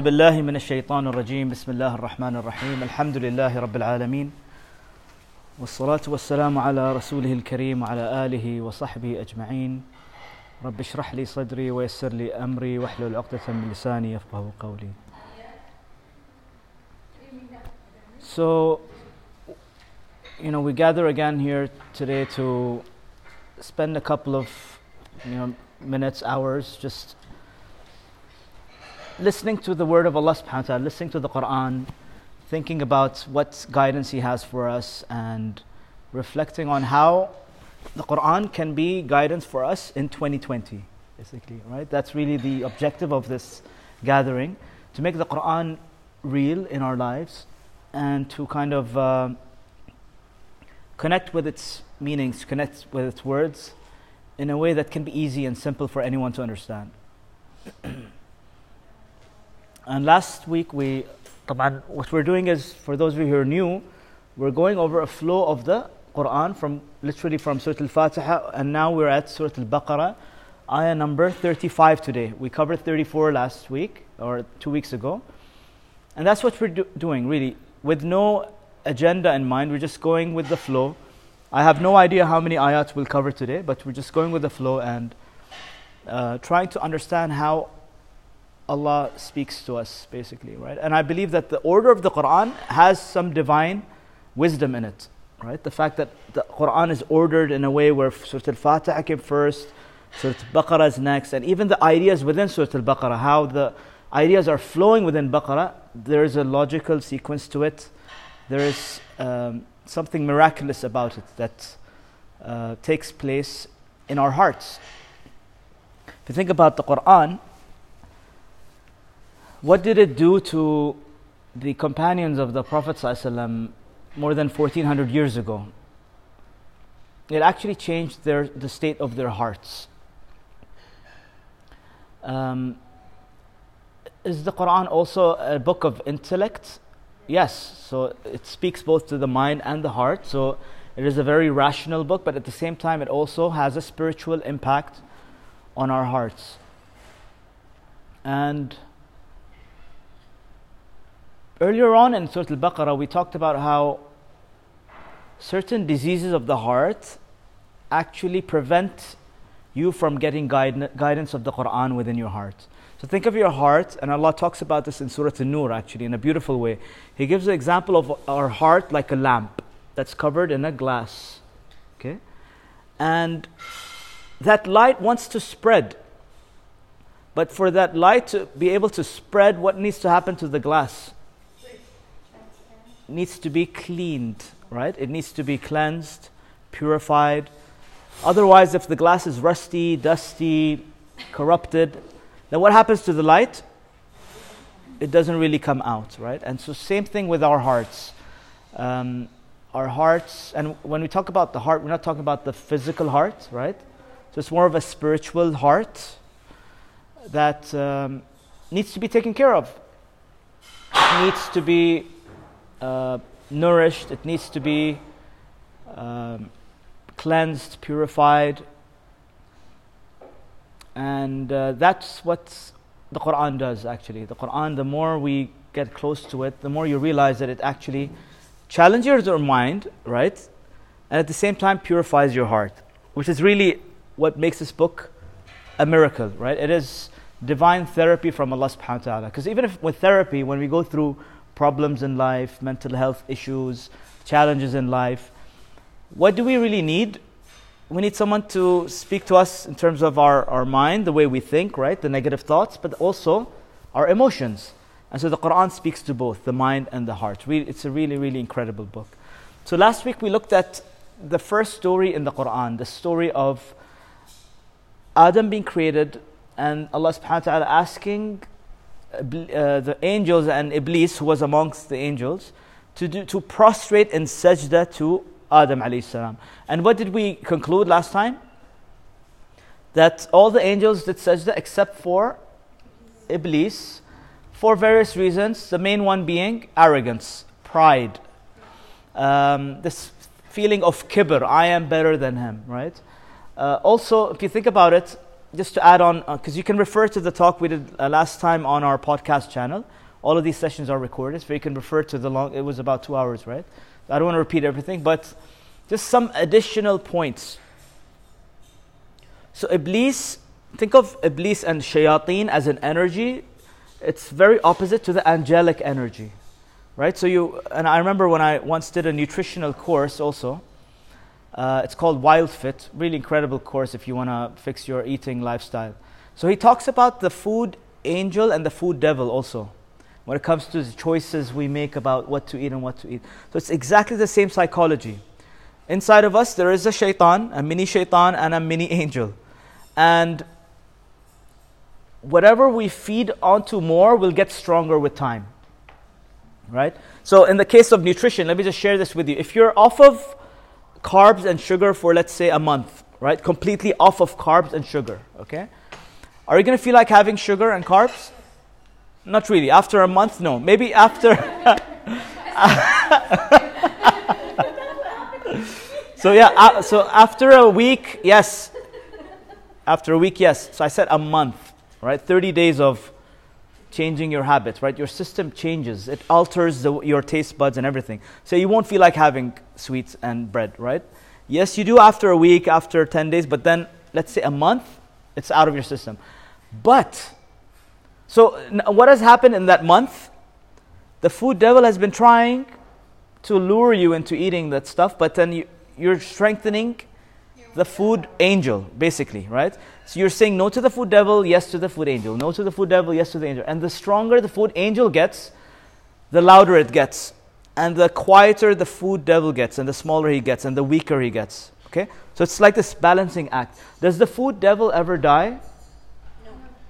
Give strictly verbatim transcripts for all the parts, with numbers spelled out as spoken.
أعوذ بالله من الشيطان الرجيم بسم الله الرحمن الرحيم الحمد لله رب العالمين والصلاة والسلام على رسوله الكريم وعلى آله وصحبه أجمعين رب اشرح لي صدري ويسر لي أمري واحلل عقدة من لساني يفقهوا قولي. So, you know, we gather again here today to spend a couple of, you know, minutes, hours, just listening to the word of Allah subhanahu wa ta'ala, listening to the Quran, thinking about what guidance He has for us, and reflecting on how the Quran can be guidance for us in twenty twenty, basically, right? That's really the objective of this gathering, to make the Quran real in our lives, and to kind of uh, connect with its meanings, connect with its words, in a way that can be easy and simple for anyone to understand. And last week, we, what we're doing is, for those of you who are new, we're going over a flow of the Quran, from literally from Surah Al-Fatiha, and now we're at Surah Al-Baqarah, ayah number thirty-five today. We covered thirty-four last week, or two weeks ago. And that's what we're do doing, really, with no agenda in mind. We're just going with the flow. I have no idea how many ayats we'll cover today, but we're just going with the flow and uh, trying to understand how Allah speaks to us, basically, right? And I believe that the order of the Quran has some divine wisdom in it, right? The fact that the Quran is ordered in a way where Surah Al-Fatiha came first, Surah Al-Baqarah is next, and even the ideas within Surah Al-Baqarah, how the ideas are flowing within Baqarah, there is a logical sequence to it. There is um, something miraculous about it that uh, takes place in our hearts. If you think about the Quran, what did it do to the companions of the Prophet ﷺ more than fourteen hundred years ago? It actually changed their, the state of their hearts. Um, is the Quran also a book of intellect? Yes, so it speaks both to the mind and the heart, so it is a very rational book, but at the same time it also has a spiritual impact on our hearts. And earlier on in Surah Al-Baqarah, we talked about how certain diseases of the heart actually prevent you from getting guide guidance of the Quran within your heart. So think of your heart, and Allah talks about this in Surah An-Nur, actually, in a beautiful way. He gives an example of our heart like a lamp that's covered in a glass, okay? And that light wants to spread. But for that light to be able to spread, what needs to happen to the glass? It needs to be cleaned, right? It needs to be cleansed, purified. Otherwise, if the glass is rusty, dusty, corrupted, then what happens to the light? It doesn't really come out, right? And so same thing with our hearts. Um, our hearts, and when we talk about the heart, we're not talking about the physical heart, right? So it's more of a spiritual heart that um, needs to be taken care of. It needs to be uh, nourished. It needs to be um, cleansed, purified. And uh, that's what the Quran does, actually. The Quran, the more we get close to it, the more you realize that it actually challenges your mind, right? And at the same time purifies your heart, which is really what makes this book a miracle, right? It is divine therapy from Allah subhanahu wa ta'ala. Because even if with therapy, when we go through problems in life, mental health issues, challenges in life, what do we really need? We need someone to speak to us in terms of our, our mind, the way we think, right? The negative thoughts, but also our emotions. And so the Quran speaks to both, the mind and the heart. Really, it's a really, really incredible book. So last week we looked at the first story in the Quran, the story of Adam being created and Allah subhanahu wa ta'ala asking uh, the angels and Iblis, who was amongst the angels, to, do, to prostrate in sajda to Adam alayhi salam. And what did we conclude last time? That all the angels did sajda except for Iblis, for various reasons, the main one being arrogance, pride, um, this feeling of kibr, I am better than him, right? Uh, also, if you think about it, just to add on, because uh, you can refer to the talk we did uh, last time on our podcast channel. All of these sessions are recorded, so you can refer to the long, it was about two hours, right? I don't want to repeat everything, but just some additional points. So Iblis, think of Iblis and Shayateen as an energy. It's very opposite to the angelic energy, right? So you, and I remember when I once did a nutritional course also. Uh, it's called Wild Fit, really incredible course if you want to fix your eating lifestyle. So he talks about the food angel and the food devil also, when it comes to the choices we make about what to eat and what to eat. So it's exactly the same psychology. Inside of us, there is a shaitan, a mini shaitan, and a mini angel. And whatever we feed onto more will get stronger with time, right? So in the case of nutrition, let me just share this with you. If you're off of carbs and sugar for, let's say, a month, right? Completely off of carbs and sugar, okay? Are you going to feel like having sugar and carbs? Not really. After a month, no. Maybe after... so yeah, uh, so after a week, yes. After a week, yes. So I said a month, right? thirty days of changing your habits, right? Your system changes. It alters the, your taste buds and everything. So you won't feel like having sweets and bread, right? Yes, you do after a week, after ten days, but then let's say a month, it's out of your system. But... So what has happened in that month? The food devil has been trying to lure you into eating that stuff, but then you, you're strengthening the food angel, basically, right? So you're saying no to the food devil, yes to the food angel. No to the food devil, yes to the angel. And the stronger the food angel gets, the louder it gets. And the quieter the food devil gets, and the smaller he gets, and the weaker he gets, okay? So it's like this balancing act. Does the food devil ever die?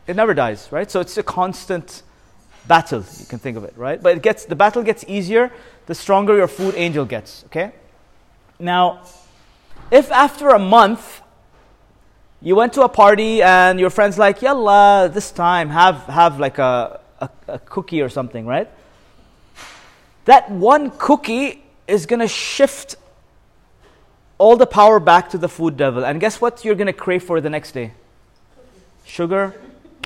It never dies, right? So it's a constant battle, you can think of it, right? But it gets, the battle gets easier the stronger your food angel gets, okay? Now, if after a month you went to a party and your friend's like, yalla, this time have have like a, a, a cookie or something, right? That one cookie is going to shift all the power back to the food devil. And guess what you're going to crave for the next day? Sugar,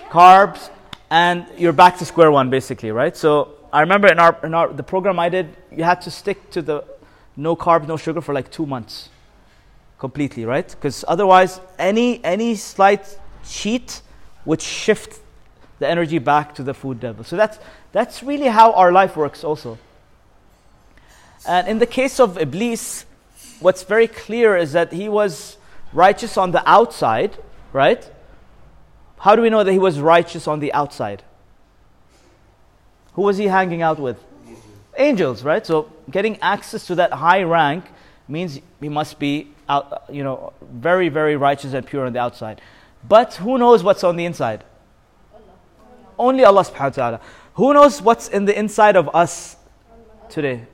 carbs, and you're back to square one, basically, right? So I remember in our in our the program I did, you had to stick to the no carb, no sugar for like two months, completely, right? Because otherwise, any any slight cheat would shift the energy back to the food devil. So that's that's really how our life works, also. And in the case of Iblis, what's very clear is that he was righteous on the outside, right? How do we know that he was righteous on the outside? Who was he hanging out with? Angels. Angels, right? So getting access to that high rank means he must be, out, you know, very, very righteous and pure on the outside. But who knows what's on the inside? Allah. Only Allah subhanahu wa ta'ala. Who knows what's in the inside of us today?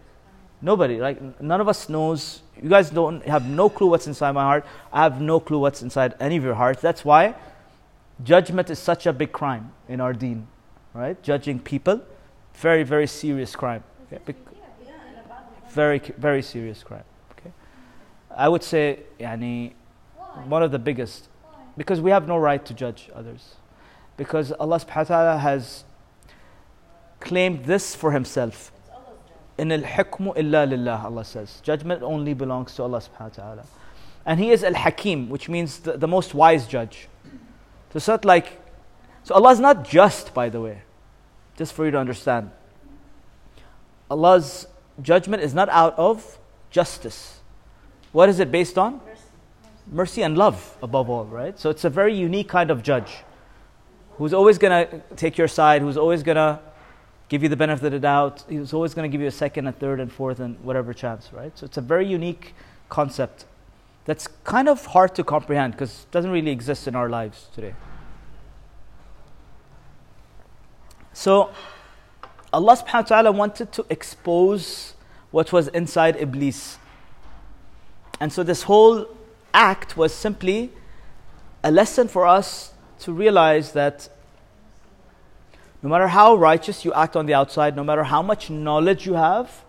Nobody. Like, none of us knows. You guys don't have no clue what's inside my heart. I have no clue what's inside any of your hearts. That's why judgment is such a big crime in our deen, right? Judging people, very, very serious crime. Okay? Very, very serious crime. Okay, I would say, yani, one of the biggest, because we have no right to judge others, because Allah subhanahu wa ta'ala has claimed this for Himself. In al-hukmu illa lillah, Allah says, judgment only belongs to Allah subhanahu wa ta'ala, and He is al-Hakim, which means the, the most wise judge. So it's not like, so Allah is not just, by the way, just for you to understand. Allah's judgment is not out of justice. What is it based on? Mercy, Mercy and love above all, right? So it's a very unique kind of judge who's always going to take your side, who's always going to give you the benefit of the doubt, who's always going to give you a second, a third, and fourth, and whatever chance, right? So it's a very unique concept. That's kind of hard to comprehend because it doesn't really exist in our lives today. So Allah subhanahu wa ta'ala wanted to expose what was inside Iblis. And so this whole act was simply a lesson for us to realize that no matter how righteous you act on the outside, no matter how much knowledge you have,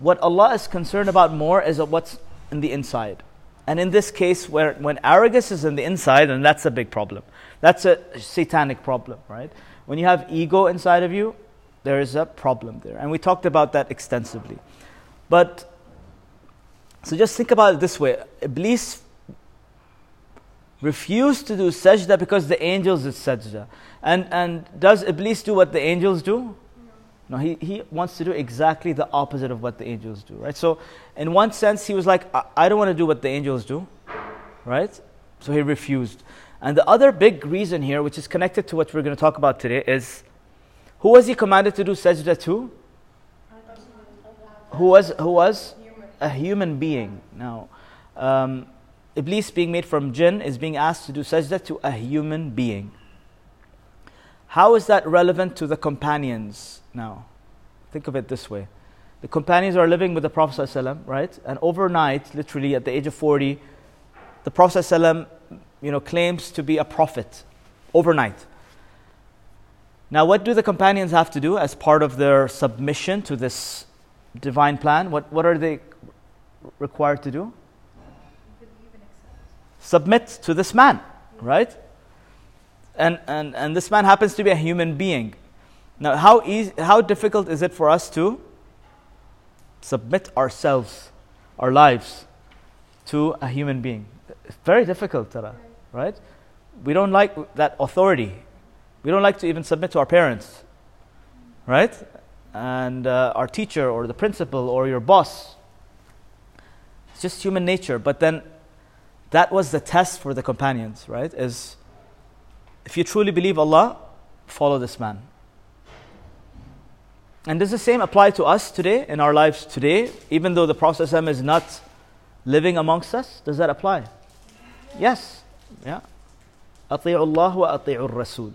what Allah is concerned about more is what's in the inside. And in this case, where, when arrogance is in the inside, and that's a big problem. That's a satanic problem, right? When you have ego inside of you, there is a problem there. And we talked about that extensively. But, so just think about it this way. Iblis refused to do sajda because the angels did sajda. And, and does Iblis do what the angels do? No, he, he wants to do exactly the opposite of what the angels do, right? So, in one sense, he was like, I, I don't want to do what the angels do, right? So he refused. And the other big reason here, which is connected to what we're going to talk about today, is who was he commanded to do sajda to? Who was, who was? A human being. Now, um, Iblis, being made from jinn, is being asked to do sajda to a human being. How is that relevant to the companions now? Think of it this way. The companions are living with the Prophet ﷺ, right? And overnight, literally at the age of forty, the Prophet ﷺ, you know, claims to be a prophet overnight. Now, what do the companions have to do as part of their submission to this divine plan? What, what are they required to do? Submit to this man, right? And, and and this man happens to be a human being. Now, how easy, how difficult is it for us to submit ourselves, our lives, to a human being? It's very difficult, right? We don't like that authority. We don't like to even submit to our parents, right? And uh, our teacher or the principal or your boss. It's just human nature. But then, that was the test for the companions, right? Is if you truly believe Allah, follow this man. And does the same apply to us today, in our lives today, even though the Prophet ﷺ is not living amongst us? Does that apply? Yes. Yeah. أَطِيعُ اللَّهُ وَأَطِيعُ الرَّسُولُ.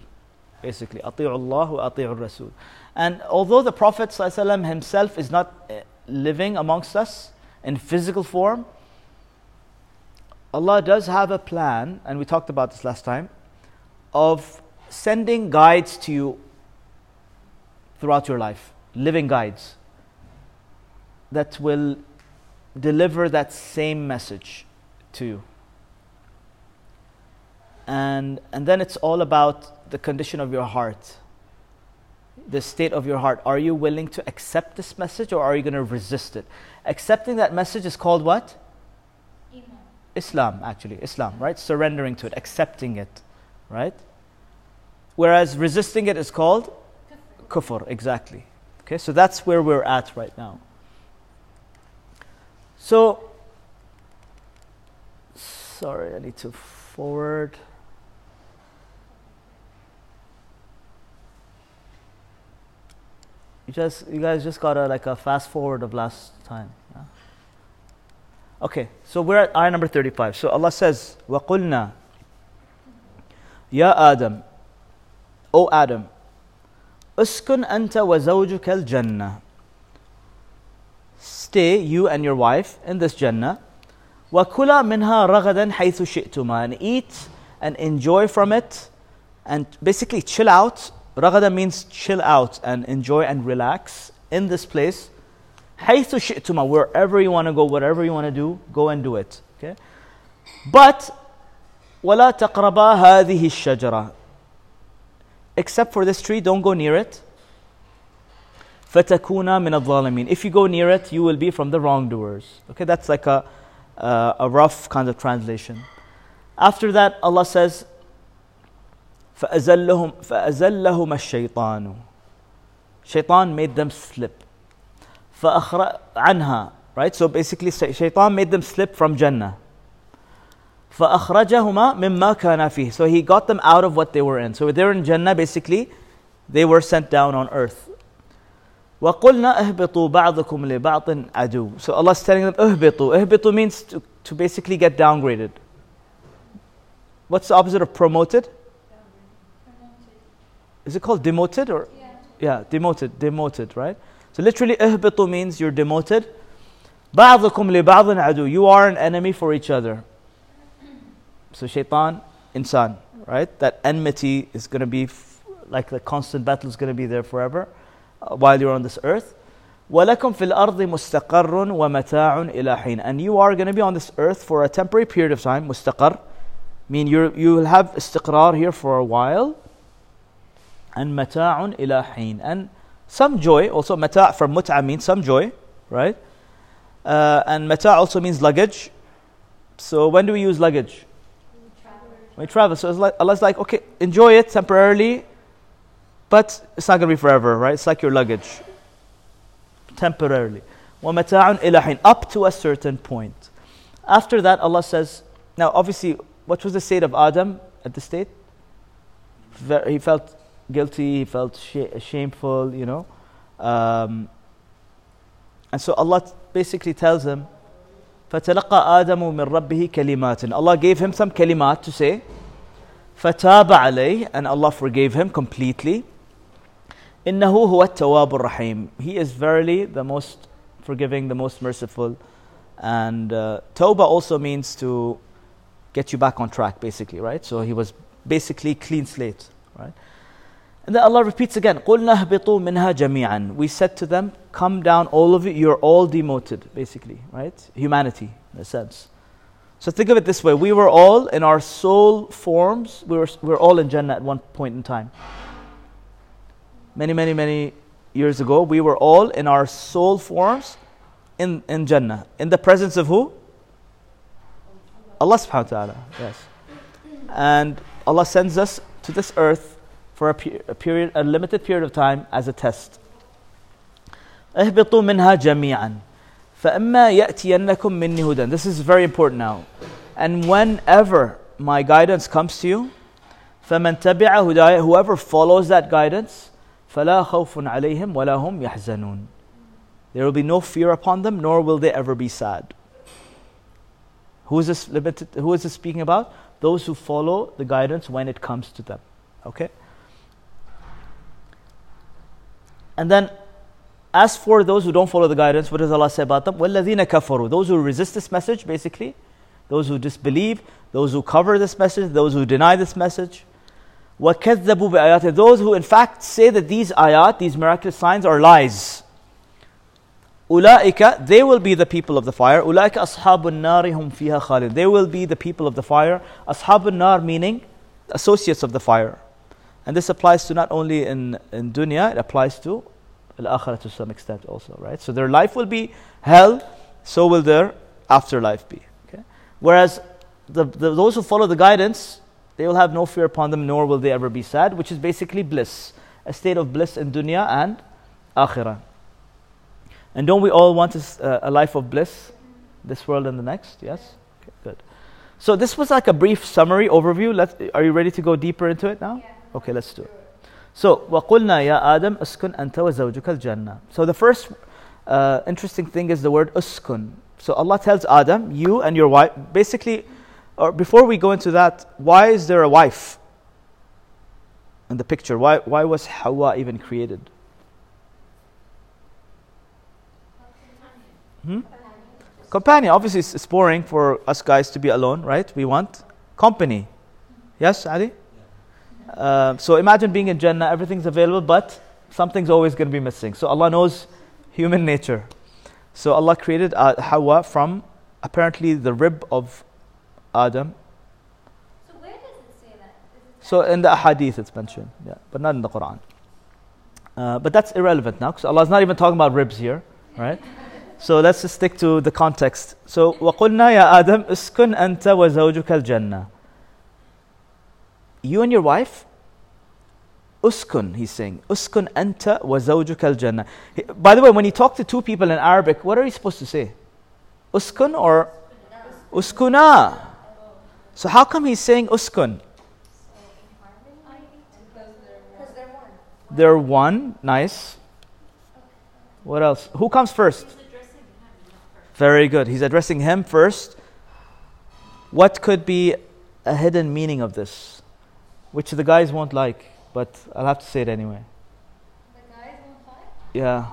Basically, أَطِيعُ اللَّهُ وَأَطِيعُ الرَّسُولُ. And although the Prophet ﷺ himself is not living amongst us in physical form, Allah does have a plan, and we talked about this last time, of sending guides to you throughout your life, living guides that will deliver that same message to you. And and then it's all about the condition of your heart, the state of your heart. Are you willing to accept this message, or are you going to resist it? Accepting that message is called what? Iman. Islam, actually. Islam, right? Surrendering to it, accepting it. Right? Whereas resisting it is called kufr, exactly. Okay, so that's where we're at right now. So, sorry, I need to forward. You just, you guys just got a, like a fast forward of last time. Yeah? Okay, so we're at ayah number thirty-five. So Allah says, وَقُلْنَا. Ya Adam, O Adam, uskun anta wa zawjuka al-jannah. Stay, you and your wife, in this Jannah. Wa kula minha ragadan haythu shi'tuma. And eat and enjoy from it, and basically chill out. Ragada means chill out and enjoy and relax in this place. Haythu shi'tuma, wherever you want to go, whatever you want to do, go and do it. Okay, but وَلَا تَقْرَبَا هَذِهِ الشَّجَرَةِ. Except for this tree, don't go near it. فَتَكُونَا مِنَ الظَّالِمِينَ. If you go near it, you will be from the wrongdoers. Okay, that's like a, uh, a rough kind of translation. After that, Allah says, فَأَزَلَّهُمْ فَأَزَلَّهُمَ الشَّيْطَانُ. Shaitan made them slip. فَأَخْرَ عَنْهَا. Right, so basically, Shaitan made them slip from Jannah. فَأَخْرَجَهُمَا مِمَّا كَانَ فِيهِ. So he got them out of what they were in. So they were in Jannah, basically, they were sent down on earth. وَقُلْنَا أَهْبِطُوا بَعْضُكُمْ لِبَعْضٍ عَدُوٍ. So Allah is telling them, أهبطوا. أهبطوا means to, to basically get downgraded. What's the opposite of promoted? Is it called demoted? Or? Yeah. Yeah, demoted, demoted, right? So literally, أهبطوا means you're demoted. بَعْضُكُمْ لِبَعْضٍ عَدُوٍ. You are an enemy for each other. So shaitan, insan, right? That enmity is going to be, f- like the constant battle is going to be there forever uh, while you're on this earth. وَلَكُمْ فِي الْأَرْضِ مُسْتَقَرٌ وَمَتَاعٌ إِلَى حِينٍ. And you are going to be on this earth for a temporary period of time. مستقر mean you you will have istiqrar here for a while, and مَتَاعٌ إِلَى حِينٍ, and some joy. Also متاع from متعة means some joy, right? Uh, and متاع also means luggage. So when do we use luggage? We travel. So it's like, Allah's like, okay, enjoy it temporarily, but it's not going to be forever, right? It's like your luggage. Temporarily. وَمَتَاعٌ إِلَى حِينٍ, up to a certain point. After that, Allah says, now obviously, what was the state of Adam at this state? He felt guilty, he felt shameful, you know. Um, and so Allah basically tells him, فَتَلَقَّى آدَمُ مِنْ رَبِّهِ كَلِمَاتٍ. Allah gave him some kalimat to say. فَتَابَ عَلَيْهِ, and Allah forgave him completely. إِنَّهُ هُوَ التَّوَابُ الرَّحِيمُ. He is verily the most forgiving, the most merciful. And uh, tawbah also means to get you back on track, basically, right? So he was basically clean slate, right? And then Allah repeats again, قُلْنَا هَبِطُوا مِنْهَا جَمِيعًا. We said to them, come down, all of you, you're all demoted, basically, right? Humanity, in a sense. So think of it this way, we were all, in our soul forms, we were, we were all in Jannah at one point in time. Many, many, many years ago, we were all in our soul forms in, in Jannah. In the presence of who? Allah subhanahu wa ta'ala, yes. And Allah sends us to this earth for a, per a period, a limited period of time as a test. اهبطوا منها جميعا فإما يأتينكم مني هدى. This is very important now. And whenever my guidance comes to you, فمن تبع هدايا, whoever follows that guidance, فلا خوف عليهم ولا هم يحزنون. There will be no fear upon them, nor will they ever be sad. Who is this limited? Who is this speaking about? Those who follow the guidance when it comes to them. Okay. And then, as for those who don't follow the guidance, what does Allah say about them? وَالَّذِينَ كَفَرُوا. Those who resist this message, basically. Those who disbelieve. Those who cover this message. Those who deny this message. وَكَذَّبُوا بِآيَاتِهِ. Those who in fact say that these ayat, these miraculous signs, are lies. أُولَٰئِكَ, they will be the people of the fire. أُولَٰئِكَ أَصْحَابُ النَّارِ هُمْ فِيهَا خَالِدُونَ. They will be the people of the fire. أَصْحَابُ النَّارِ meaning associates of the fire. And this applies to not only in, in dunya, it applies to Al-Akhirah to some extent also, right? So their life will be hell, so will their afterlife be. Okay? Whereas the, the, those who follow the guidance, they will have no fear upon them, nor will they ever be sad, which is basically bliss, a state of bliss in dunya and akhirah. And don't we all want a, a life of bliss, this world and the next? Yes? Okay, good. So this was like a brief summary overview. Let's, are you ready to go deeper into it now? Yeah. Okay, let's do it. So, وَقُلْنَا يَا آدَمْ أُسْكُنْ أَنْتَ وَزَوْجُكَ الْجَنَّةِ. So the first uh, interesting thing is the word uskun. So Allah tells Adam, you and your wife, basically, or before we go into that, why is there a wife in the picture? Why, why was Hawa even created? Hmm? Companion. Obviously, it's, it's boring for us guys to be alone, right? We want company. Yes, Ali? Uh, so imagine being in Jannah, everything's available, but something's always going to be missing. So Allah knows human nature. So Allah created uh, Hawa from apparently the rib of Adam. So where does it say that? So in the hadith it's mentioned, yeah, but not in the Quran. Uh, but that's irrelevant now, because Allah's not even talking about ribs here, right? So let's just stick to the context. So وَقُلْنَا يَا آدَمْ أُسْكُنْ أَنْتَ وَزَوْجُكَ الْجَنَّةِ. You and your wife, uskun, he's saying. Uskun anta wa zawjuka al-jannah. By the way, when you talk to two people in Arabic, what are you supposed to say? Uskun or uskuna? So how come he's saying uskun? They're one. Nice. What else? Who comes first? Very good. He's addressing him first. What could be a hidden meaning of this? Which the guys won't like, but I'll have to say it anyway. The guys won't like? Yeah.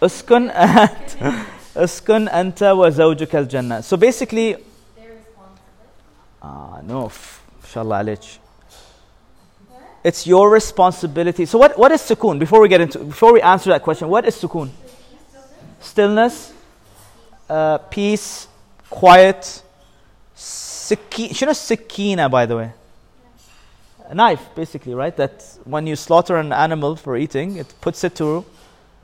Uskun ant, uskun anta wa zawjuka al-jannah. So basically, they're responsible. Ah, no, inshallah alayk. What? It's your responsibility. So what, what is sukoon? Before we get into, before we answer that question, what is sukoon? Stillness, uh, peace, quiet. Siki, you know sikina, by the way? A knife, basically, right? That when you slaughter an animal for eating, it puts it to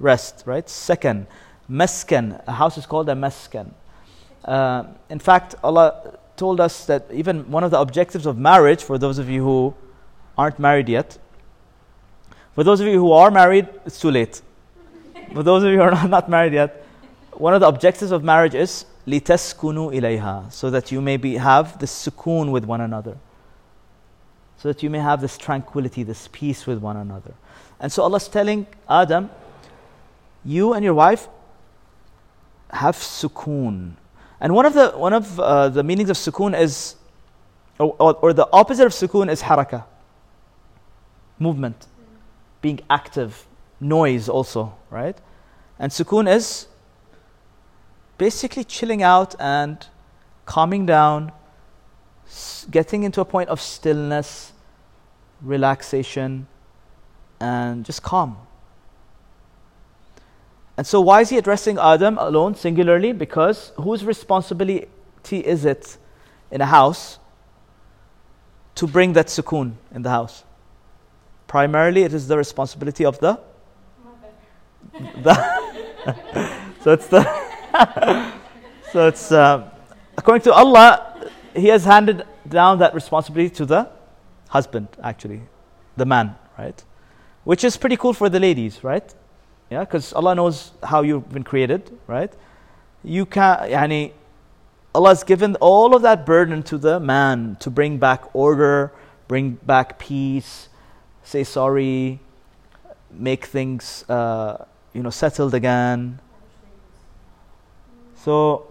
rest, right? Second, maskan. A house is called a maskan. Uh, in fact, Allah told us that even one of the objectives of marriage, for those of you who aren't married yet. For those of you who are married, it's too late. For those of you who are not married yet, one of the objectives of marriage is لِتَسْكُنُوا إِلَيْهَا, so that you may be, have this sukoon with one another. So that you may have this tranquility, this peace with one another. And so Allah's telling Adam, you and your wife have sukoon. And one of the one of uh, the meanings of sukoon is, or, or, or the opposite of sukoon is harakah. Movement, being active, noise also, right? And sukoon is basically chilling out and calming down, getting into a point of stillness, relaxation, and just calm. And so why is he addressing Adam alone, singularly? Because whose responsibility is it in a house to bring that sukoon in the house? Primarily, it is the responsibility of the... the so it's the... so it's... Uh, according to Allah, He has handed down that responsibility to the husband, actually. The man, right? Which is pretty cool for the ladies, right? Yeah, because Allah knows how you've been created, right? You can't... Yani, Allah has given all of that burden to the man to bring back order, bring back peace, say sorry, make things, uh, you know, settled again. So,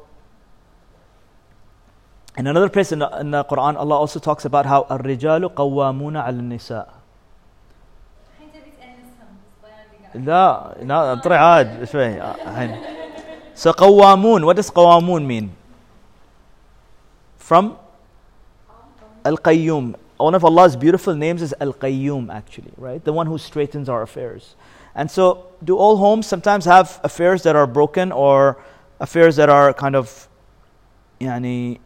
in another place in the, in the Quran, Allah also talks about how الرجال قوامون على النساء. لا لا طري عاد شوي. So قوامون, what does قوامون mean? From Al-Qayyum. One of Allah's beautiful names is Al-Qayyum, actually, right? The one who straightens our affairs. And so, do all homes sometimes have affairs that are broken or affairs that are kind of, yani,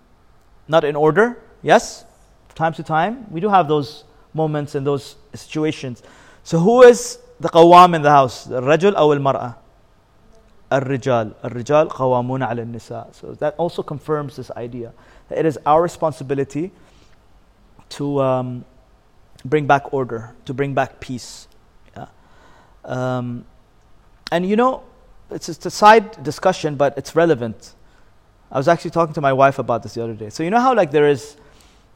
not in order? Yes? From time to time, we do have those moments and those situations. So, who is the qawwam in the house? The rajul aw al-mar'a? Al-rijal. Al-rijal qawwamuna ala al-nisa. So, that also confirms this idea. It is our responsibility to um, bring back order, to bring back peace. Yeah. Um, and you know, it's, it's a side discussion, but it's relevant. I was actually talking to my wife about this the other day. So you know how like there is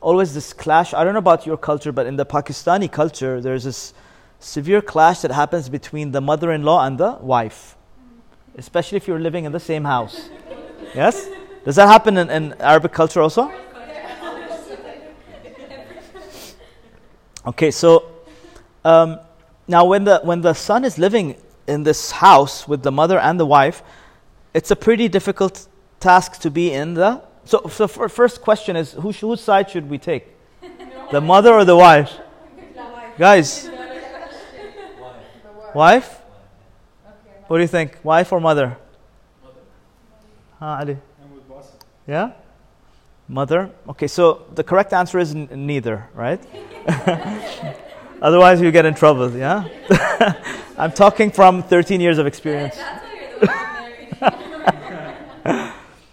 always this clash, I don't know about your culture, but in the Pakistani culture, there's this severe clash that happens between the mother-in-law and the wife, especially if you're living in the same house. Yes? Does that happen in, in Arabic culture also? Okay, so um, now when the when the son is living in this house with the mother and the wife, it's a pretty difficult task to be in the... So, so for, first question is, who, whose side should we take? The mother or the wife? The wife. Guys? Wife. Wife? What do you think? Wife or mother? Mother. Huh, Ali? Yeah? Mother? Okay, so the correct answer is n- neither, right? Otherwise, you get in trouble, yeah? I'm talking from thirteen years of experience.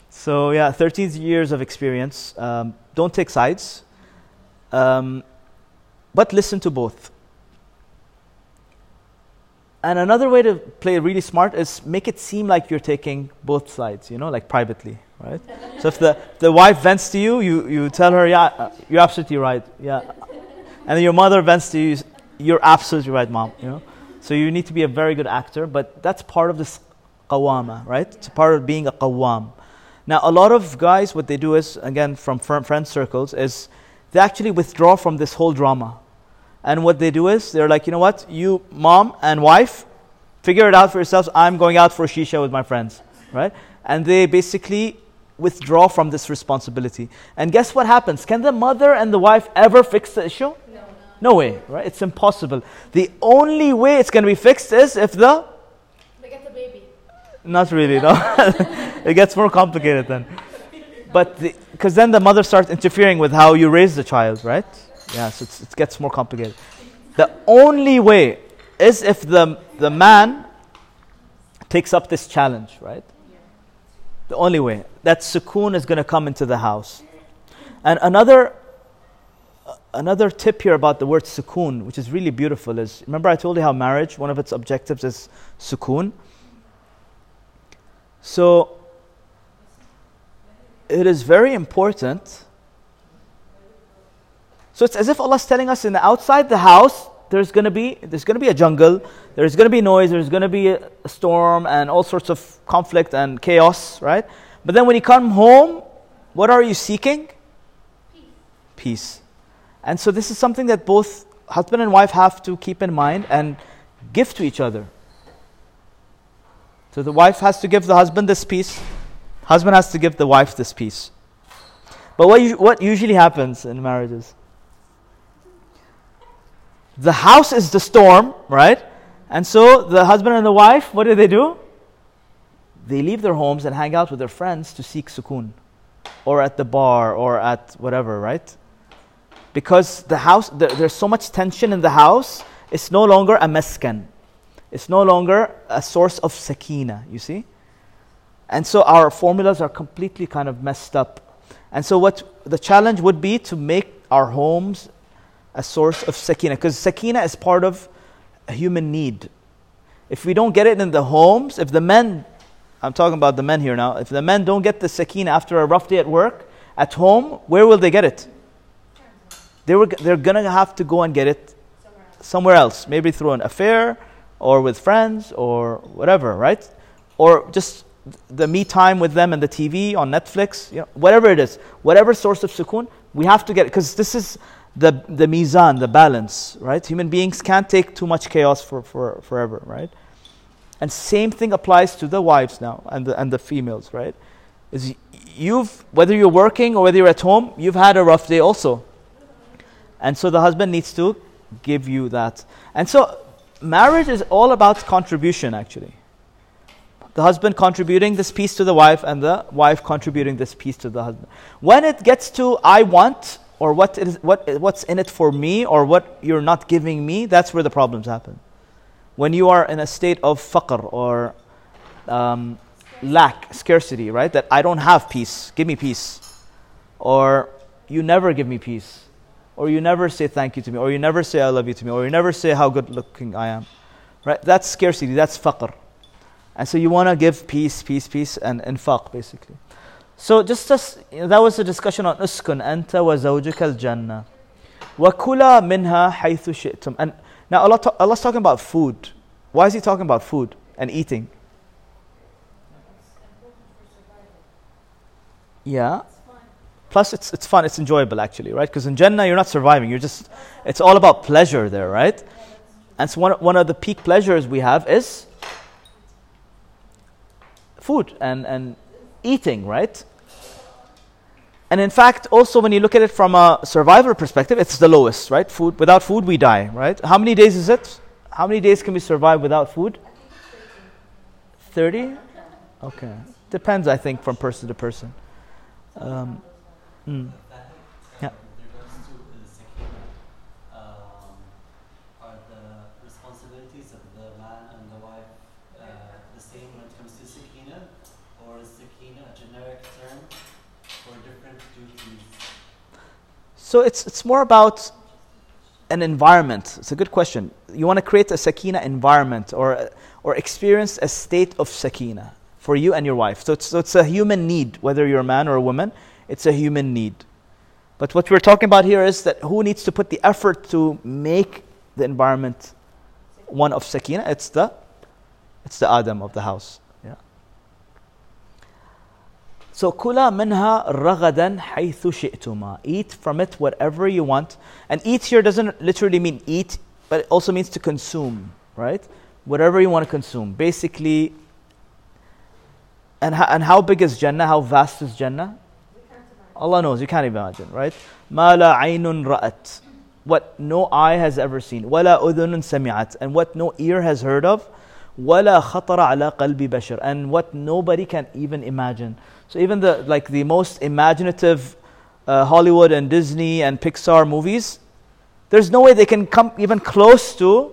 So, yeah, thirteen years of experience. Um, don't take sides, um, but listen to both. And another way to play really smart is make it seem like you're taking both sides, you know, like privately, right? So if the, the wife vents to you, you, you tell her, yeah, you're absolutely right, yeah. And then your mother vents to you, you're absolutely right, mom, you know. So you need to be a very good actor, but that's part of this qawama, right? It's part of being a qawam. Now, a lot of guys, what they do is, again, from friend circles, is they actually withdraw from this whole drama. And what they do is, they're like, you know what? You, mom and wife, figure it out for yourselves. I'm going out for shisha with my friends, right? And they basically withdraw from this responsibility. And guess what happens? Can the mother and the wife ever fix the issue? No. No way, right? It's impossible. The only way it's going to be fixed is if the... They get the baby. Not really, no. It gets more complicated then. But because the, then the mother starts interfering with how you raise the child, right? Yeah, so it's, it gets more complicated. The only way is if the the man takes up this challenge, right? The only way. That sukoon is going to come into the house. And another another tip here about the word sukoon, which is really beautiful, is, remember I told you how marriage, one of its objectives is sukoon? So, it is very important. So it's as if Allah is telling us in the outside the house, there's going to be there's going to be a jungle, there's going to be noise, there's going to be a storm and all sorts of conflict and chaos, right? But then when you come home, what are you seeking? Peace. Peace. And so this is something that both husband and wife have to keep in mind and give to each other. So the wife has to give the husband this peace. Husband has to give the wife this peace. But what you, what usually happens in marriages? The house is the storm, right? And so the husband and the wife, what do they do? They leave their homes and hang out with their friends to seek sukoon. Or at the bar, or at whatever, right? Because the house, the, there's so much tension in the house, it's no longer a maskan. It's no longer a source of sakina, you see? And so our formulas are completely kind of messed up. And so what the challenge would be to make our homes a source of sakina, because sakina is part of a human need. If we don't get it in the homes, if the men, I'm talking about the men here now, if the men don't get the sakina after a rough day at work, at home, where will they get it? They were, they're going to have to go and get it somewhere else. somewhere else, maybe through an affair or with friends or whatever, right? Or just the me time with them and the T V on Netflix, you know, whatever it is, whatever source of sukoon, we have to get it, because this is the the mizan, the balance, right? Human beings can't take too much chaos for, for forever, right? And same thing applies to the wives now and the, and the females, right? Is you've whether you're working or whether you're at home, you've had a rough day also. And so the husband needs to give you that. And so marriage is all about contribution, actually. The husband contributing this piece to the wife and the wife contributing this piece to the husband. When it gets to I want, or what is, what what's in it for me, or what you're not giving me, that's where the problems happen. When you are in a state of faqr or um, lack, scarcity, right? That I don't have peace, give me peace. Or you never give me peace. Or you never say thank you to me. Or you never say I love you to me. Or you never say how good looking I am. Right? That's scarcity, that's faqr. And so you want to give peace, peace, peace, and infaq basically. So just, just you know, that was the discussion on uskun anta wa zawjuka al-jannah wa kula minha haythu shi'tum. And now Allah ta- Allah's talking about food. Why is He talking about food and eating? Yeah. Plus it's it's fun. It's enjoyable actually, right? Because in Jannah you're not surviving. You're just it's all about pleasure there, right? And so one one of the peak pleasures we have is food and and eating, right? And in fact, also when you look at it from a survival perspective, it's the lowest, right? Food. Without food, we die, right? How many days is it? How many days can we survive without food? thirty? Okay. Depends, I think, from person to person. Um, mm. Yeah. Are the responsibilities of the man and the wife the same when it comes to sakina? Or is sakina a generic term? So it's it's more about an environment. It's a good question. You want to create a sakina environment or or experience a state of sakina for you and your wife. So it's, so it's a human need, whether you're a man or a woman. It's a human need. But what we're talking about here is that who needs to put the effort to make the environment one of sakina? It's the it's the Adam of the house. So, kula minha ragadan haythu shi'tuma. Eat from it whatever you want. And eat here doesn't literally mean eat, but it also means to consume, right? Whatever you want to consume. Basically, and, ha- and how big is Jannah? How vast is Jannah? Allah knows, you can't imagine, right? Ma la aynun ra'at. what no eye has ever seen, وَلَا أُذُنٌ سَمِعَتْ, and what no ear has heard of, وَلَا خَطَرَ عَلَىٰ قَلْبِ بَشَرٍ, and what nobody can even imagine. So even the like the most imaginative uh, Hollywood and Disney and Pixar movies, there's no way they can come even close to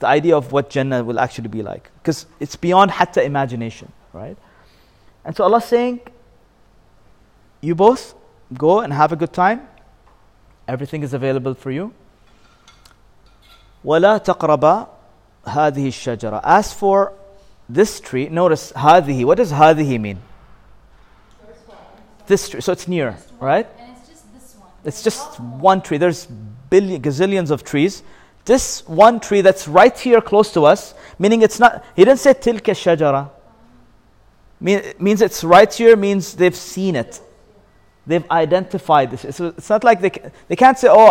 the idea of what Jannah will actually be like, because it's beyond hatta imagination, right? And so Allah's saying, you both go and have a good time. Everything is available for you. وَلَا تَقْرَبَا هَذِهِ الشَّجَرَةِ. As for this tree, notice هَذِهِ. What does هَذِهِ mean? This tree. So it's near, right? And it's just this one. It's just one tree. There's billion, gazillions of trees. This one tree that's right here close to us, meaning it's not, he didn't say تِلْكَ الشَّجَرَةِ. Mean, it means it's right here, means they've seen it. They've identified this. So it's not like they can, they can't say, oh,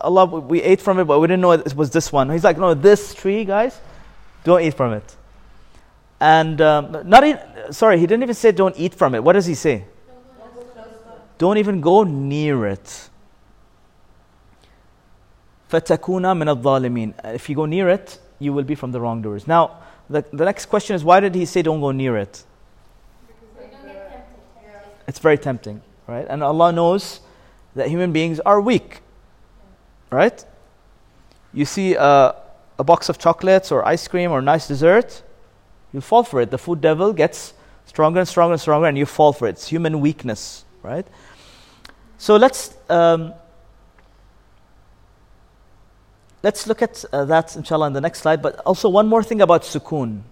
Allah, we ate from it, but we didn't know it was this one. He's like, no, this tree, guys, don't eat from it. And um, not in, sorry, he didn't even say don't eat from it. What does he say? Don't even go near it. فَتَكُونَ مِنَ الظَّالِمِينَ. If you go near it, you will be from the wrongdoers. Now, the, the next question is, why did he say don't go near it? Because don't get tempted. It's very tempting. Right? And Allah knows that human beings are weak, right? You see uh, a box of chocolates or ice cream or nice dessert, you fall for it. The food devil gets stronger and stronger and stronger, and you fall for it. It's human weakness, right? So let's um, let's look at uh, that, inshallah, in the next slide. But also one more thing about sukoon.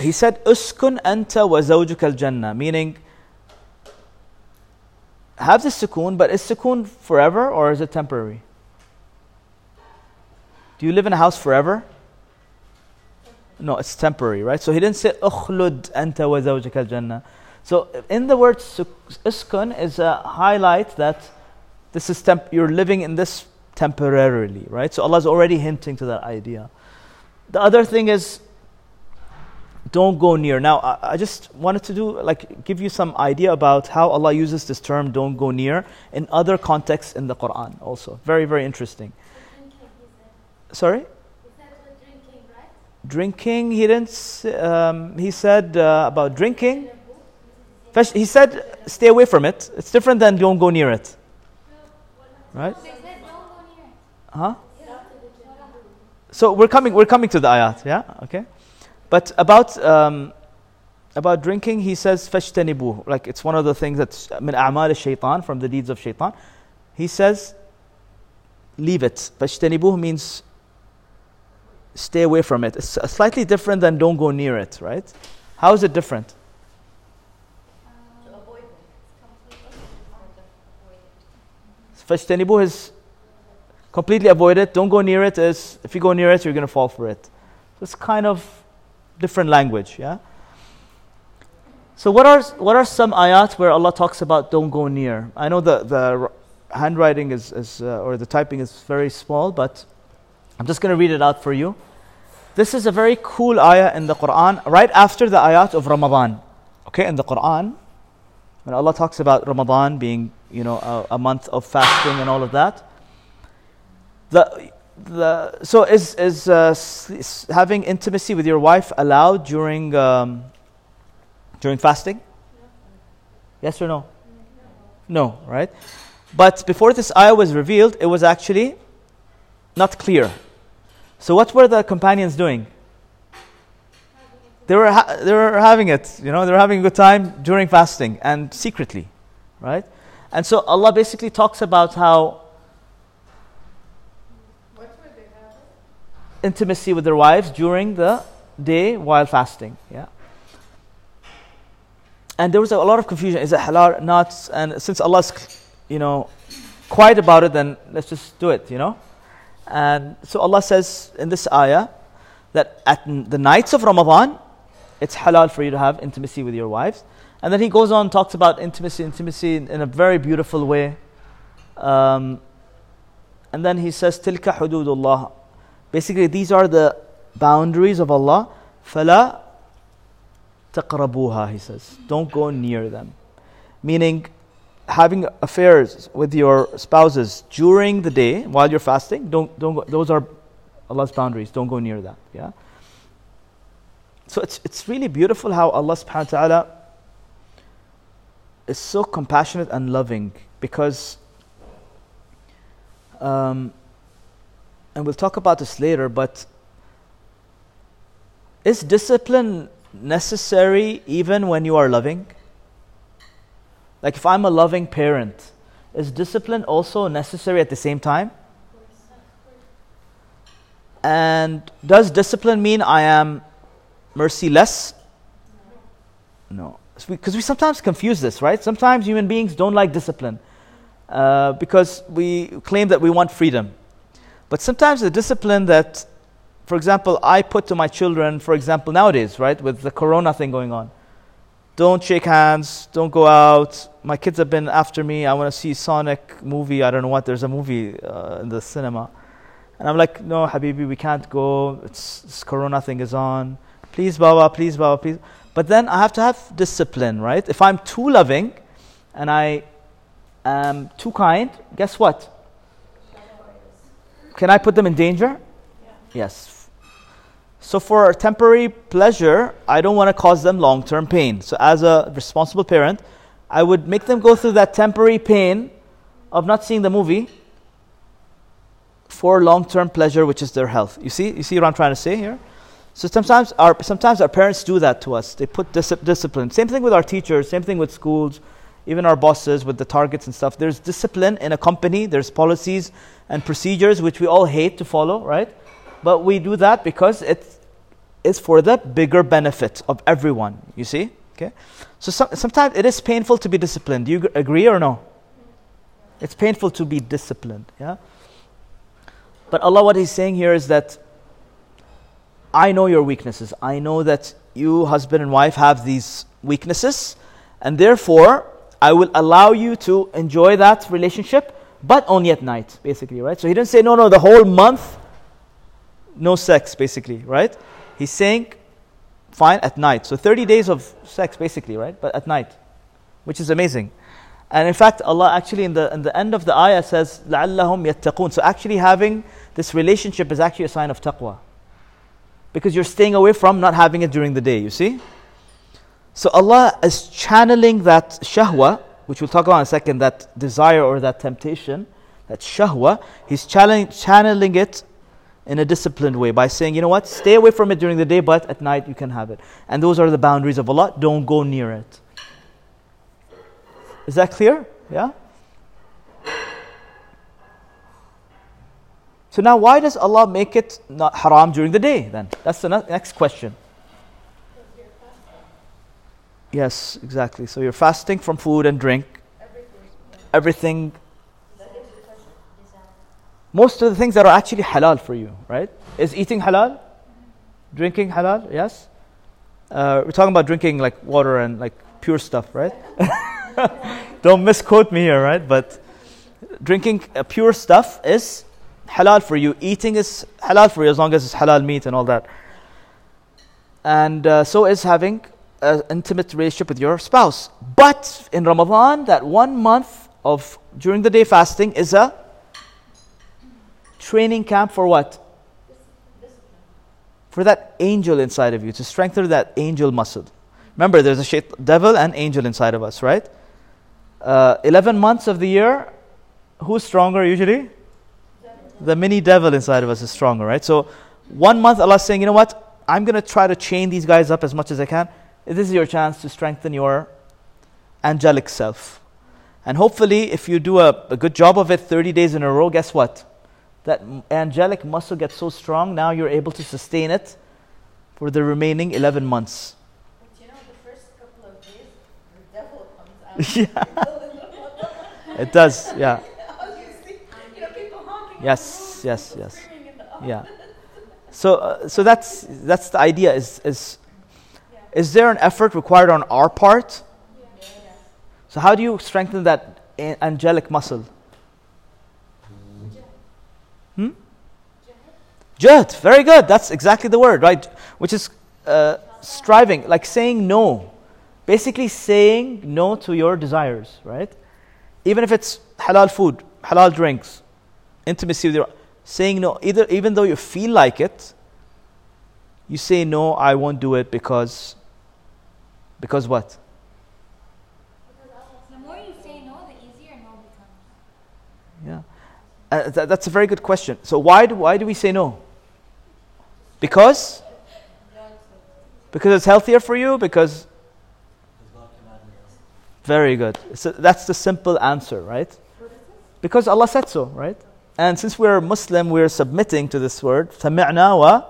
He said, "Uskun anta wa zawjuka al-jannah," meaning have the sukoon, but is sukoon forever or is it temporary? Do you live in a house forever? No, it's temporary, right? So he didn't say "Ukhlud anta wa zawjuka al-jannah." So in the word "uskun" is a highlight that this is temp- you're living in this temporarily, right? So Allah is already hinting to that idea. The other thing is, don't go near. Now, I just wanted to do, like, give you some idea about how Allah uses this term, don't go near, in other contexts in the Quran also. Very, very interesting. Drinking, sorry? He said about drinking, right? Drinking, he didn't, um, he said uh, about drinking. He said, stay away from it. It's different than don't go near it. Right? They said don't go near it. Huh? Yeah. So we're coming, we're coming to the ayat, yeah? Okay. But about um, about drinking, he says فَاجْتَنِبُوهُ. Like it's one of the things that's min a'mal ash-shaytan, from the deeds of shaitan. He says, leave it. فَاجْتَنِبُوهُ means stay away from it. It's slightly different than don't go near it, right? How is it different? Um, فَاجْتَنِبُوهُ is completely avoid it. Don't go near it is if you go near it, you're going to fall for it. So it's kind of different language, yeah? So what are what are some ayat where Allah talks about don't go near? I know the, the handwriting is, is uh, or the typing is very small, but I'm just going to read it out for you. This is a very cool ayah in the Quran, right after the ayat of Ramadan. Okay, in the Quran, when Allah talks about Ramadan being, you know, a, a month of fasting and all of that, the The, so is is uh, having intimacy with your wife allowed during um, during fasting? Yes or no? No, right? But before this ayah was revealed, it was actually not clear. So what were the companions doing? They were ha- they were having it, you know, they were having a good time during fasting and secretly, right? And so Allah basically talks about how intimacy with their wives during the day while fasting, yeah. And there was a lot of confusion. Is it halal or not? And since Allah's, you know, quiet about it, then let's just do it, you know. And so Allah says in this ayah that at the nights of Ramadan, it's halal for you to have intimacy with your wives. And then He goes on and talks about intimacy, intimacy in a very beautiful way. Um, and then He says, "Tilka hududullah." Basically, these are the boundaries of Allah. فَلَا تَقْرَبُوهَا, he says. Don't go near them. Meaning, having affairs with your spouses during the day while you're fasting, don't don't go, those are Allah's boundaries. Don't go near that. Yeah. So it's it's really beautiful how Allah subhanahu wa ta'ala is so compassionate and loving, because um, and we'll talk about this later, but is discipline necessary even when you are loving? Like, if I'm a loving parent, is discipline also necessary at the same time? And does discipline mean I am merciless? No. Because we, we sometimes confuse this, right? Sometimes human beings don't like discipline uh, because we claim that we want freedom. But sometimes the discipline that, for example, I put to my children, for example, nowadays, right, with the corona thing going on. Don't shake hands, don't go out. My kids have been after me. I want to see Sonic movie. I don't know what. There's a movie uh, in the cinema. And I'm like, no, Habibi, we can't go. It's, this corona thing is on. Please, Baba, please, Baba, please. But then I have to have discipline, right? If I'm too loving and I am too kind, guess what? Can I put them in danger? Yeah. Yes. So for temporary pleasure, I don't want to cause them long-term pain. So as a responsible parent, I would make them go through that temporary pain of not seeing the movie for long-term pleasure, which is their health. You see, you see what I'm trying to say here? So sometimes our, sometimes our parents do that to us. They put dis- discipline. Same thing with our teachers, same thing with schools, even our bosses with the targets and stuff. There's discipline in a company. There's policies and procedures which we all hate to follow, right? But we do that because it is for the bigger benefit of everyone, you see? Okay. So some, sometimes it is painful to be disciplined. Do you agree or no? It's painful to be disciplined, yeah? But Allah, what He's saying here is that I know your weaknesses. I know that you, husband and wife, have these weaknesses. And therefore, I will allow you to enjoy that relationship, but only at night, basically, right? So He didn't say, no, no, the whole month, no sex, basically, right? He's saying, fine, at night. So thirty days of sex, basically, right? But at night, which is amazing. And in fact, Allah actually, in the in the end of the ayah says, لَعَلَّهُمْ يَتَّقُونَ. So actually having this relationship is actually a sign of taqwa. Because you're staying away from not having it during the day, you see? So Allah is channeling that shahwa, which we'll talk about in a second, that desire or that temptation, that shahwa, He's channeling, channeling it in a disciplined way by saying, you know what, stay away from it during the day, but at night you can have it. And those are the boundaries of Allah. Don't go near it. Is that clear? Yeah? So now, why does Allah make it not haram during the day then? That's the next question. Yes, exactly. So you're fasting from food and drink. Everything. Most of the things that are actually halal for you, right? Is eating halal? Drinking halal? Yes? Uh, we're talking about drinking like water and like pure stuff, right? Don't misquote me here, right? But drinking uh, pure stuff is halal for you. Eating is halal for you as long as it's halal meat and all that. And uh, so is having an intimate relationship with your spouse. But in Ramadan, that one month of during the day fasting is a training camp for what? For that angel inside of you, to strengthen that angel muscle. Remember, there's a shayt- devil and angel inside of us, right? Uh, eleven months of the year, who's stronger usually? The mini devil inside of us is stronger, right? So one month Allah's saying, you know what? I'm going to try to chain these guys up as much as I can. This is your chance to strengthen your angelic self. And hopefully, if you do a, a good job of it thirty days in a row, guess what? That angelic muscle gets so strong, now you're able to sustain it for the remaining eleven months. But you know, the first couple of days, the devil comes out. Yeah. It does, yeah. Obviously, you know, people honking. Yes, yes, yes. Yeah. So, uh, so that's that's the idea. Is is yeah. Is there an effort required on our part? Yeah. Yeah. So, how do you strengthen that a- angelic muscle? Hmm? Jihad, very good. That's exactly the word, right? Which is uh, striving, like saying no. Basically saying no to your desires, right? Even if it's halal food, halal drinks, intimacy with your, saying no, either, even though you feel like it, you say no, I won't do it because, because what? The more you say no, the easier no becomes. Yeah, uh, th- that's a very good question. So why do why do we say no? Because, because it's healthier for you. Because. Very good. So that's the simple answer, right? Because Allah said so, right? And since we're Muslim, we're submitting to this word. Sami'na wa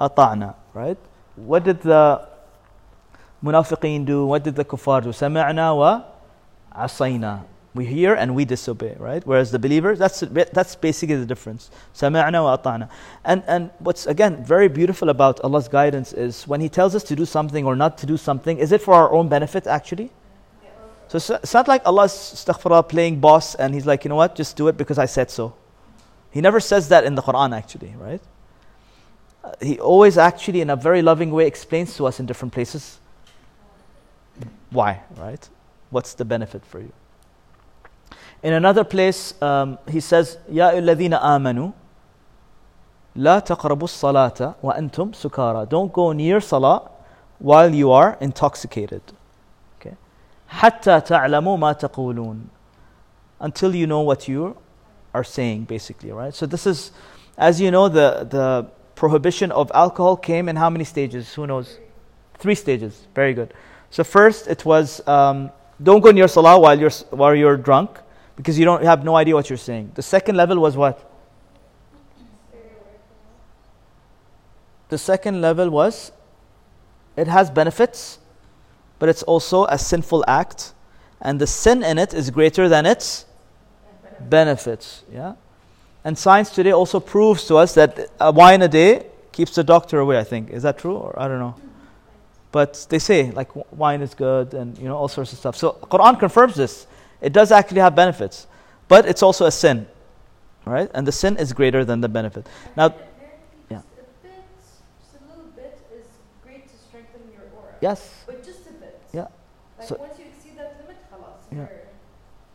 ata'na, right? What did the munafiqeen do? What did the kuffar do? Sami'na wa asayna. We hear and we disobey, right? Whereas the believers, that's that's basically the difference. Sami'na wa ata'na. And and what's again very beautiful about Allah's guidance is when He tells us to do something or not to do something, is it for our own benefit actually? So it's not like Allah's astaghfirullah playing boss and He's like, you know what, just do it because I said so. He never says that in the Quran actually, right? He always actually in a very loving way explains to us in different places why, right? What's the benefit for you? In another place, um, He says, Ya ayyuhalladhina amanu, la taqrabu salata wa antum sukara. Don't go near salah while you are intoxicated. حَتَّى تَعْلَمُوا مَا تَقُولُونَ, until you know what you are saying, basically, right? So this is, as you know, the, the prohibition of alcohol came in how many stages? Who knows? Three stages. Very good. So first it was, um, don't go near salah while you're, while you're drunk, because you don't you have no idea what you're saying. The second level was what? The second level was, it has benefits, but it's also a sinful act, and the sin in it is greater than its benefits. Yeah, and science today also proves to us that a wine a day keeps the doctor away. I think, is that true, or I don't know? But they say like wine is good, and you know all sorts of stuff. So Quran confirms this. It does actually have benefits, but it's also a sin, right? And the sin is greater than the benefit. Now. Yeah. A bit, just a little bit is great to strengthen your aura. Yes. But just Like so, once you exceed that limit, halas. Yeah.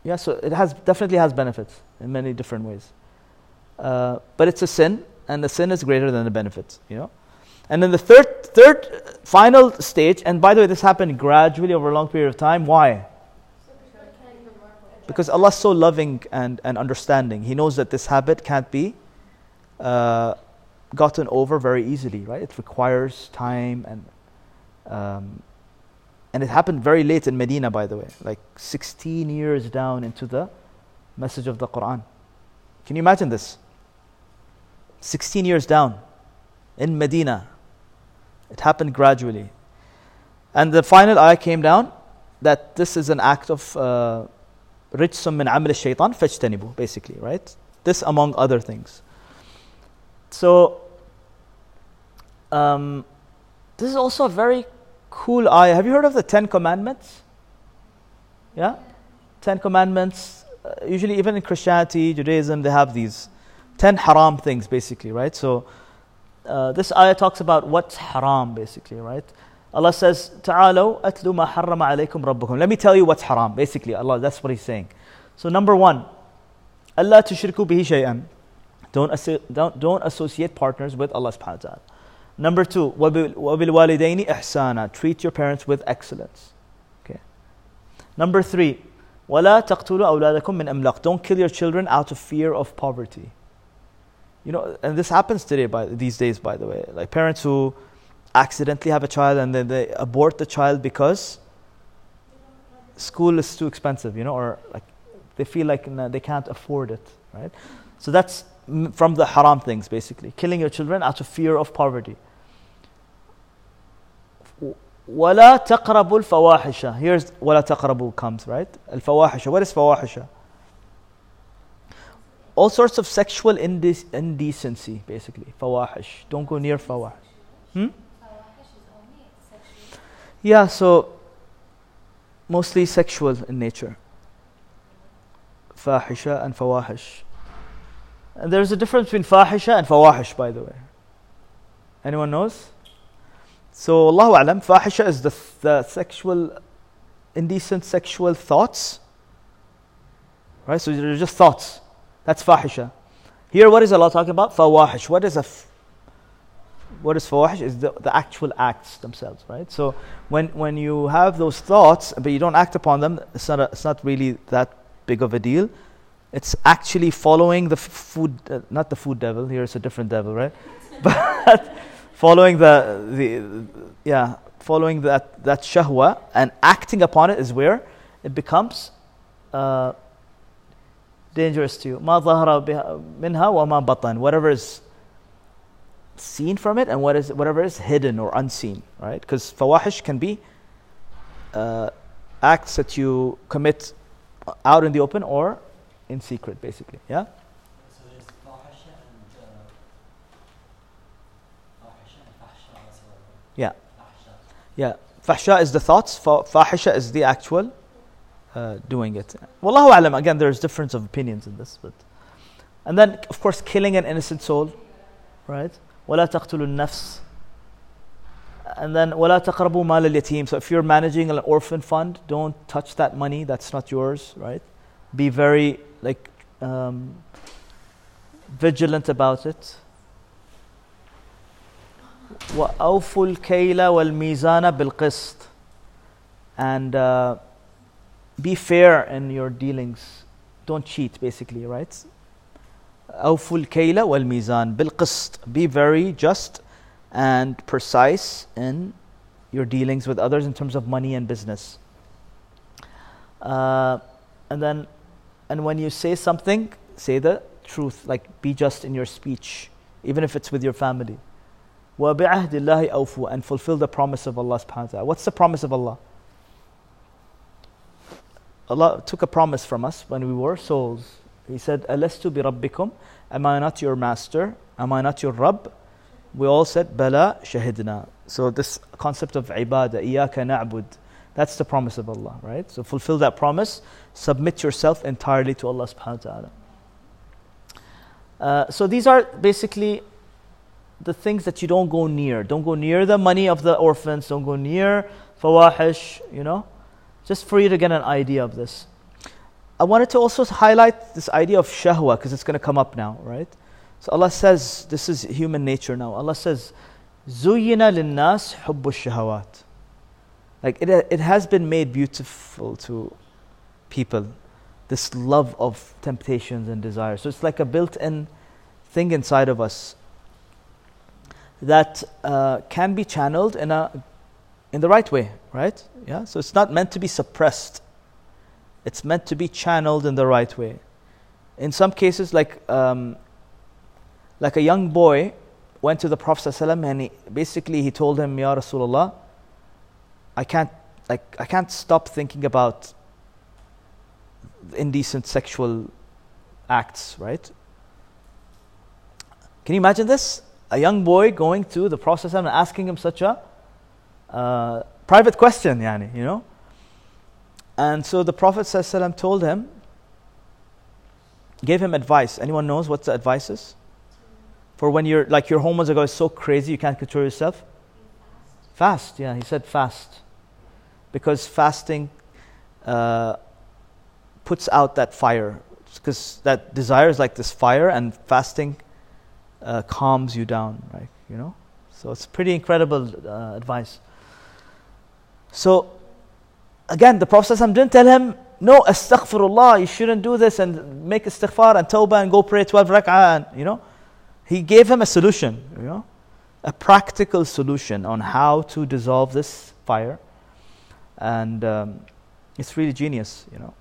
yeah, so it has definitely has benefits in many different ways. Uh, but it's a sin, and the sin is greater than the benefits, you know. And then the third, third, final stage, and by the way, this happened gradually over a long period of time. Why? Because Allah's so loving and, and understanding. He knows that this habit can't be uh, gotten over very easily, right? It requires time and... Um, And it happened very late in Medina, by the way, like sixteen years down into the message of the Quran. Can you imagine this? sixteen years down in Medina. It happened gradually. And the final ayah came down that this is an act of rijsum min amal ash-shaytan fajtanibu, basically, right? This among other things. So, um, this is also a very cool ayah. Have you heard of the Ten Commandments? Yeah? Ten Commandments. Uh, usually even in Christianity, Judaism, they have these ten haram things basically, right? So uh, this ayah talks about what's haram basically, right? Allah says, Ta'alaw atlu ma harrama alaykum rabbukum. Let me tell you what's haram basically. Allah, that's what He's saying. So number one, Allah tushriku bihi shay'an. Don't, assi- don't, don't associate partners with Allah subhanahu wa ta'ala. Number two, وَبِالْ وَالِدَيْنِ إِحْسَانًا. Treat your parents with excellence. Okay. Number three, وَلَا تَقْتُلُوا أَوْلَادَكُمْ مِنْ أَمْلَاقٍ. Don't kill your children out of fear of poverty. You know, and this happens today, by these days, by the way. Like parents who accidentally have a child and then they abort the child because school is too expensive, you know, or like they feel like no, they can't afford it, right? So that's from the haram things, basically. Killing your children out of fear of poverty. وَلَا تَقْرَبُوا الْفَوَاحِشَ. Here's وَلَا تَقْرَبُوا comes, right? الْفَوَاحِشَ. What is فَوَاحِشَ? All sorts of sexual indes- indecency, basically. فَوَاحِش. Don't go near فَوَاحِش. Hmm? Yeah, so mostly sexual in nature. فَاحِشَ and فَوَاحِش. And there's a difference between fahisha and fawahish, by the way. Anyone knows? So, Allahu Alam, fahisha is the, the sexual, indecent sexual thoughts Right? So they're just thoughts. That's fahisha. Here, what is Allah talking about? Fawahish. What is a f- what is fawahish? Is the, the actual acts themselves, right? So when when you have those thoughts, but you don't act upon them, it's not a, it's not really that big of a deal. It's actually following the f- food, uh, not the food devil. Here it's a different devil, right? But following the the yeah, following that that shahwa and acting upon it is where it becomes Uh, dangerous to you. Ma zahara minha wa ma batan. Whatever is seen from it and what is whatever is hidden or unseen, right? Because fawahish can be uh, acts that you commit out in the open or in secret, basically. Yeah. So there's fawahish and uh, fawahish and fahsha. Yeah. Fahsha. Yeah. Fahsha is the thoughts. Fahisha is the actual. Uh, doing it. Wallahu alam. Again, there's difference of opinions in this, but and then of course killing an innocent soul, right? Wala taqtulu nafs. And then wala taqrabu mal al-yatim. So if you're managing an orphan fund, don't touch that money. That's not yours, right? Be very like um, vigilant about it. Wa awful kayla wal mizana bil qist. And uh, be fair in your dealings. Don't cheat, basically, right? أَوْفُوا الْكَيْلَ وَالْمِيزَانَ بِالْقِسْطِ. Be very just and precise in your dealings with others in terms of money and business. Uh, and then, and when you say something, say the truth. Like, be just in your speech, even if it's with your family. وَبِعَهْدِ اللَّهِ أَوْفُوا. And fulfill the promise of Allah subhanahu wa ta'ala. What's the promise of Allah? Allah took a promise from us when we were souls. He said, Alastu bi Rabbikum? Am I not your master? Am I not your Rabb? We all said, Bala shahidna. So this concept of ibadah, Iyaka na'bud, that's the promise of Allah, right? So fulfill that promise, submit yourself entirely to Allah subhanahu wa ta'ala. Uh, so these are basically the things that you don't go near. Don't go near the money of the orphans, don't go near fawahish, you know. Just for you to get an idea of this. I wanted to also highlight this idea of shahwa, because it's going to come up now, right? So Allah says, this is human nature now. Allah says, Zuyyina linnas hubbu shahawat. Like it, it has been made beautiful to people, this love of temptations and desires. So it's like a built-in thing inside of us that uh, can be channeled in a in the right way, right? Yeah. So it's not meant to be suppressed. It's meant to be channeled in the right way. In some cases, like um, like a young boy went to the Prophet ﷺ and he, basically he told him, Ya Rasulullah, I can't like I can't stop thinking about indecent sexual acts, right? Can you imagine this? A young boy going to the Prophet ﷺ and asking him such a Uh, private question, yani, you know. And so the Prophet ﷺ told him, gave him advice. Anyone knows what the advice is? For when you're like your hormones are going so crazy, you can't control yourself. Fast, yeah. He said fast, because fasting uh, puts out that fire, because that desire is like this fire, and fasting uh, calms you down, right? You know. So it's pretty incredible uh, advice. So, again, the Prophet ﷺ didn't tell him, no, astaghfirullah, you shouldn't do this, and make istighfar and tawbah and go pray twelve rak'ah, and, you know. He gave him a solution, you know, a practical solution on how to dissolve this fire. And um, it's really genius, you know.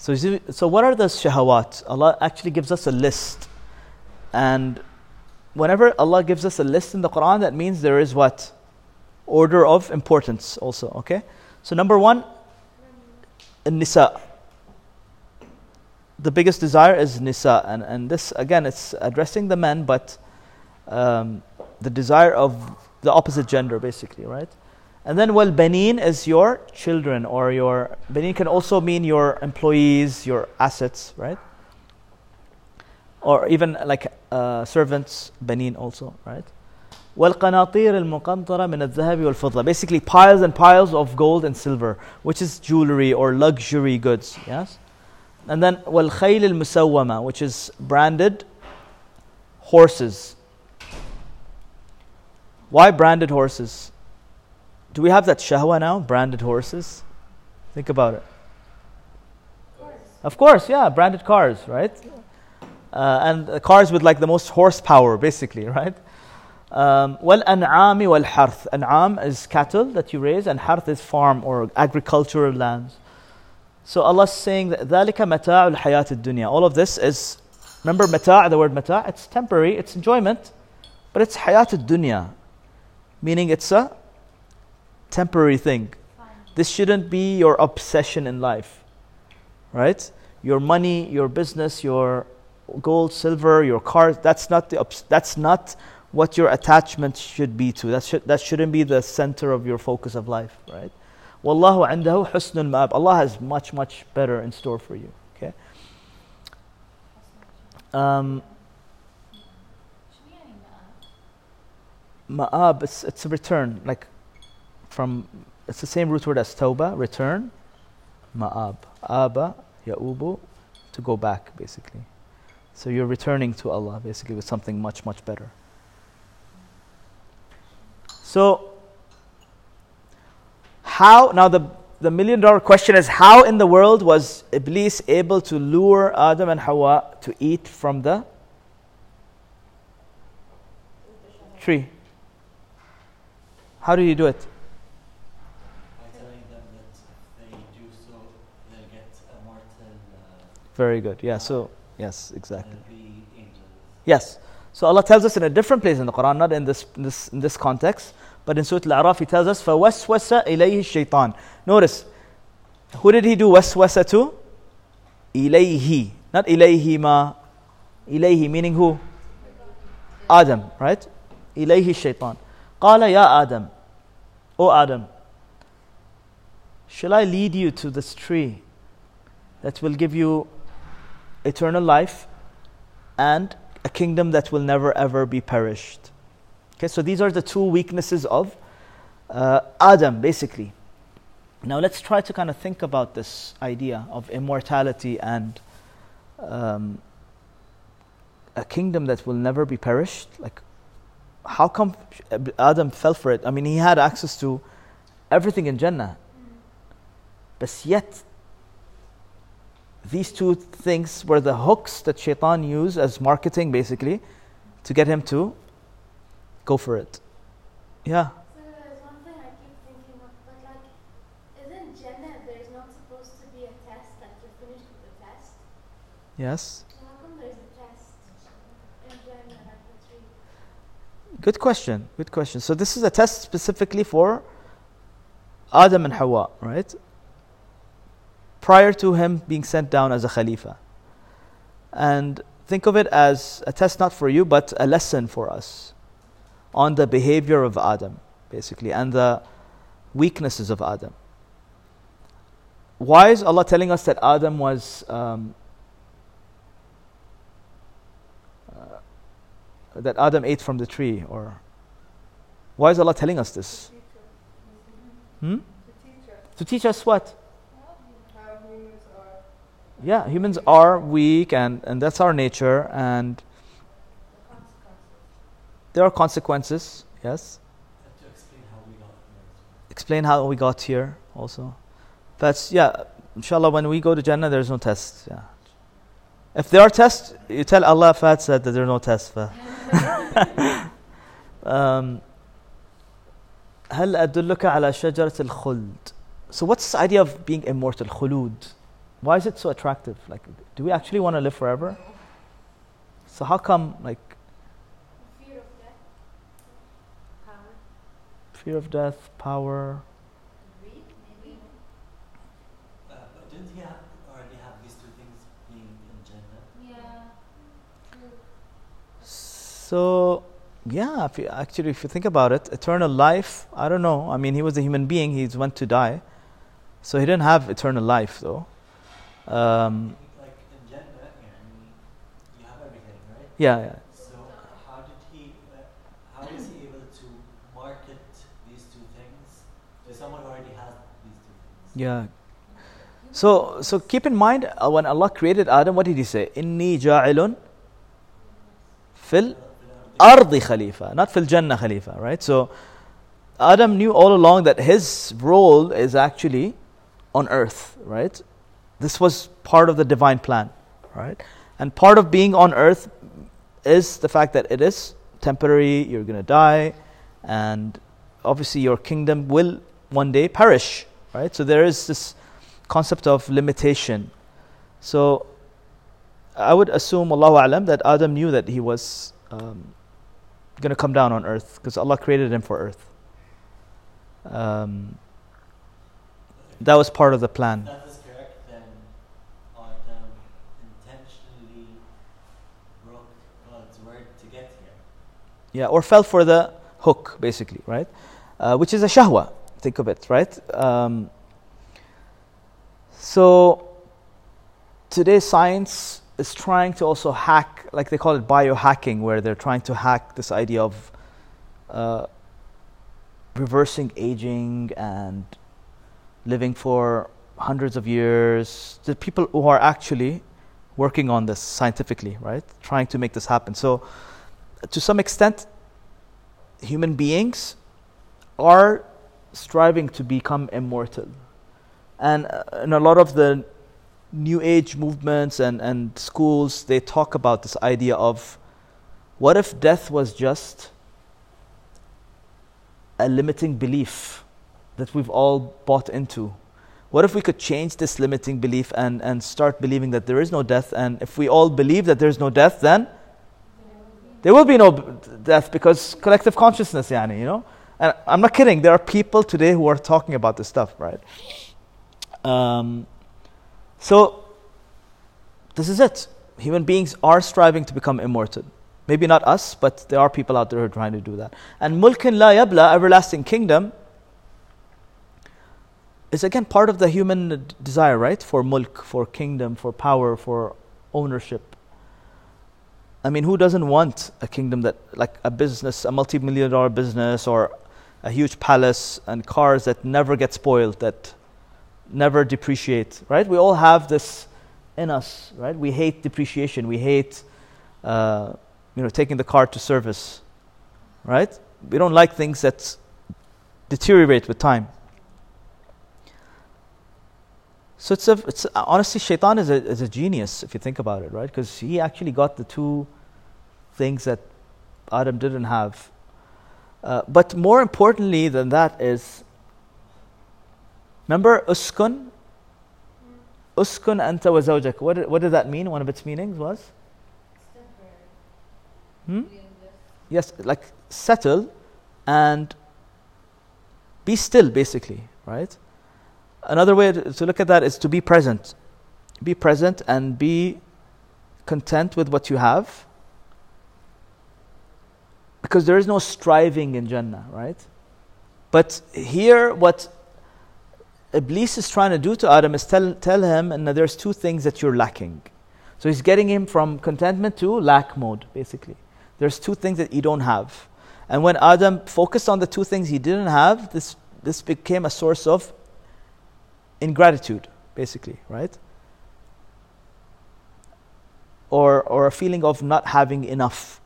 So, so what are the shahawat? Allah actually gives us a list. And whenever Allah gives us a list in the Quran, that means there is what? Order of importance also, okay? So number one, nisa. The biggest desire is nisa. And, and this, again, it's addressing the men, but um, the desire of the opposite gender, basically, right? And then, well, banin is your children or your... Banin can also mean your employees, your assets, right? Or even like uh, servants, banin also, right? وَالْقَنَاطِيرِ الْمُقَنْطَرَ مِنَ الذَّهَبِ وَالْفِضَّةِ. Basically piles and piles of gold and silver, which is jewelry or luxury goods. Yes. And then وَالْخَيْلِ الْمُسَوَّمَةِ, which is branded horses. Why branded horses? Do we have that shahwa now? Branded horses? Think about it. Cars. Of course, yeah, branded cars, right? Uh, and uh, cars with like the most horsepower, basically, right? Um, وَالْأَنْعَامِ وَالْحَرْثِ. An'am is cattle that you raise, and harth is farm or agricultural lands. So Allah's saying that ذَلِكَ مَتَاعُ الْحَيَاةِ الدُّنْيَا. All of this is, remember مَتَاع, the word مَتَاع, it's temporary, it's enjoyment, but it's حياة الدنيا, meaning it's a temporary thing. This shouldn't be your obsession in life, right? Your money, your business, your gold, silver, your car, that's not the that's not what your attachment should be to. That should, that shouldn't be the center of your focus of life, right? Wallahu indahu husnul ma'ab. Allah has much, much better in store for you, okay? Um, ma'ab, it's, it's a return, like from... It's the same root word as tawbah, return. Ma'ab. Aba, ya'ubu, to go back, basically. So you're returning to Allah, basically, with something much, much better. So, how, now the, the million dollar question is, how in the world was Iblis able to lure Adam and Hawa to eat from the tree? How did he do it? Very good. Yeah. So yes, exactly. Yes. So Allah tells us in a different place in the Quran, not in this in this, in this context, but in Surah Al-A'raf, He tells us, "فَوَسْوَسَ إِلَيْهِ الشَّيْطَانِ." Notice, who did he do waswasa to? Ilayhi, not ilayhima. Ilayhi meaning who? Adam, right? Ilayhi الشيطان. قَالَ يَا آدَمْ. O Adam, shall I lead you to this tree that will give you eternal life and a kingdom that will never ever be perished? Okay, so these are the two weaknesses of uh, Adam, basically. Now let's try to kind of think about this idea of immortality and um, a kingdom that will never be perished. Like, how come Adam fell for it? I mean, he had access to everything in Jannah, but yet these two things were the hooks that Shaitan used as marketing, basically, to get him to go for it. Yeah. So there's one thing I keep thinking of, but like, isn't Jannah, there's not supposed to be a test, like you're finished with the test? Yes. So how come there's a test in Jannah, like the tree? Good question, good question. So this is a test specifically for Adam and Hawa, right? Prior to him being sent down as a Khalifa. And think of it as a test not for you, but a lesson for us on the behavior of Adam, basically, and the weaknesses of Adam. Why is Allah telling us that Adam was, um, uh, that Adam ate from the tree? Or why is Allah telling us this? Hmm? To teach us. To teach us what? Yeah, humans are weak, and, and that's our nature, and there are consequences, yes. And to explain how we got here. Explain how we got here also. That's, yeah, inshallah, when we go to Jannah, there's no tests, yeah. If there are tests, you tell Allah, Fahad said that there are no tests. um, هَلْ أَدُلُّكَ عَلَى شَجَرَةِ الْخُلْدِ. So what's the idea of being immortal, khulud? Why is it so attractive? Like, do we actually want to live forever? So how come, like... Fear of death. Power. Fear of death, power. Greed, maybe. Uh, but didn't he have, already have these two things being in Jannah? Yeah. True. So, yeah, if you, actually, if you think about it, eternal life, I don't know. I mean, he was a human being. He went to die. So he didn't have eternal life, though. Um, like in Jannah, you have everything, right? Yeah, yeah. So how did he, uh, how is he able to Yeah. So so keep in mind, uh, when Allah created Adam, what did he say? Inni ja'ilun fil ardi khalifa, not fil jannah khalifa, right? So Adam knew all along that his role is actually on earth, right? This was part of the divine plan, right? And part of being on earth is the fact that it is temporary, you're going to die, and obviously your kingdom will one day perish, right? So there is this concept of limitation. So I would assume, Allahu A'lam, that Adam knew that he was um, going to come down on earth, because Allah created him for earth. Um, that was part of the plan. That is correct. Then Adam intentionally broke God's word to get here. Yeah, or fell for the hook, basically, right? Uh, which is a shahwa. Think of it, right? Um, so today science is trying to also hack, like they call it biohacking, where they're trying to hack this idea of uh, reversing aging and living for hundreds of years. The people who are actually working on this scientifically, right? Trying to make this happen. So to some extent, human beings are striving to become immortal, and uh, in a lot of the new age movements and and schools, they talk about this idea of, what if death was just a limiting belief that we've all bought into? What if we could change this limiting belief and and start believing that there is no death? And if we all believe that there is no death, then there will be no death, because collective consciousness, yani, you know. And I'm not kidding. There are people today who are talking about this stuff, right? Um, so this is it. Human beings are striving to become immortal. Maybe not us, but there are people out there who are trying to do that. And mulkin la yabla, everlasting kingdom, is again part of the human desire, right? For mulk, for kingdom, for power, for ownership. I mean, who doesn't want a kingdom that, like a business, a multi-million dollar business, or a huge palace and cars that never get spoiled, that never depreciate, right? We all have this in us, right? We hate depreciation. We hate, uh, you know, taking the car to service, right? We don't like things that deteriorate with time. So it's a, it's a, honestly, Shaitan is a, is a genius if you think about it, right? Because he actually got the two things that Adam didn't have. Uh, but more importantly than that is, remember uskun? Uskun anta wa zawjak. What did, what did that mean? One of its meanings was? Hmm? Yes, like settle and be still, basically, right? Another way to look at that is to be present. Be present and be content with what you have, because there is no striving in Jannah, right? But here, what Iblis is trying to do to Adam is tell, tell him, and there's two things that you're lacking. So he's getting him from contentment to lack mode, basically. There's two things that you don't have. And when Adam focused on the two things he didn't have, this this became a source of ingratitude, basically, right? Or or a feeling of not having enough.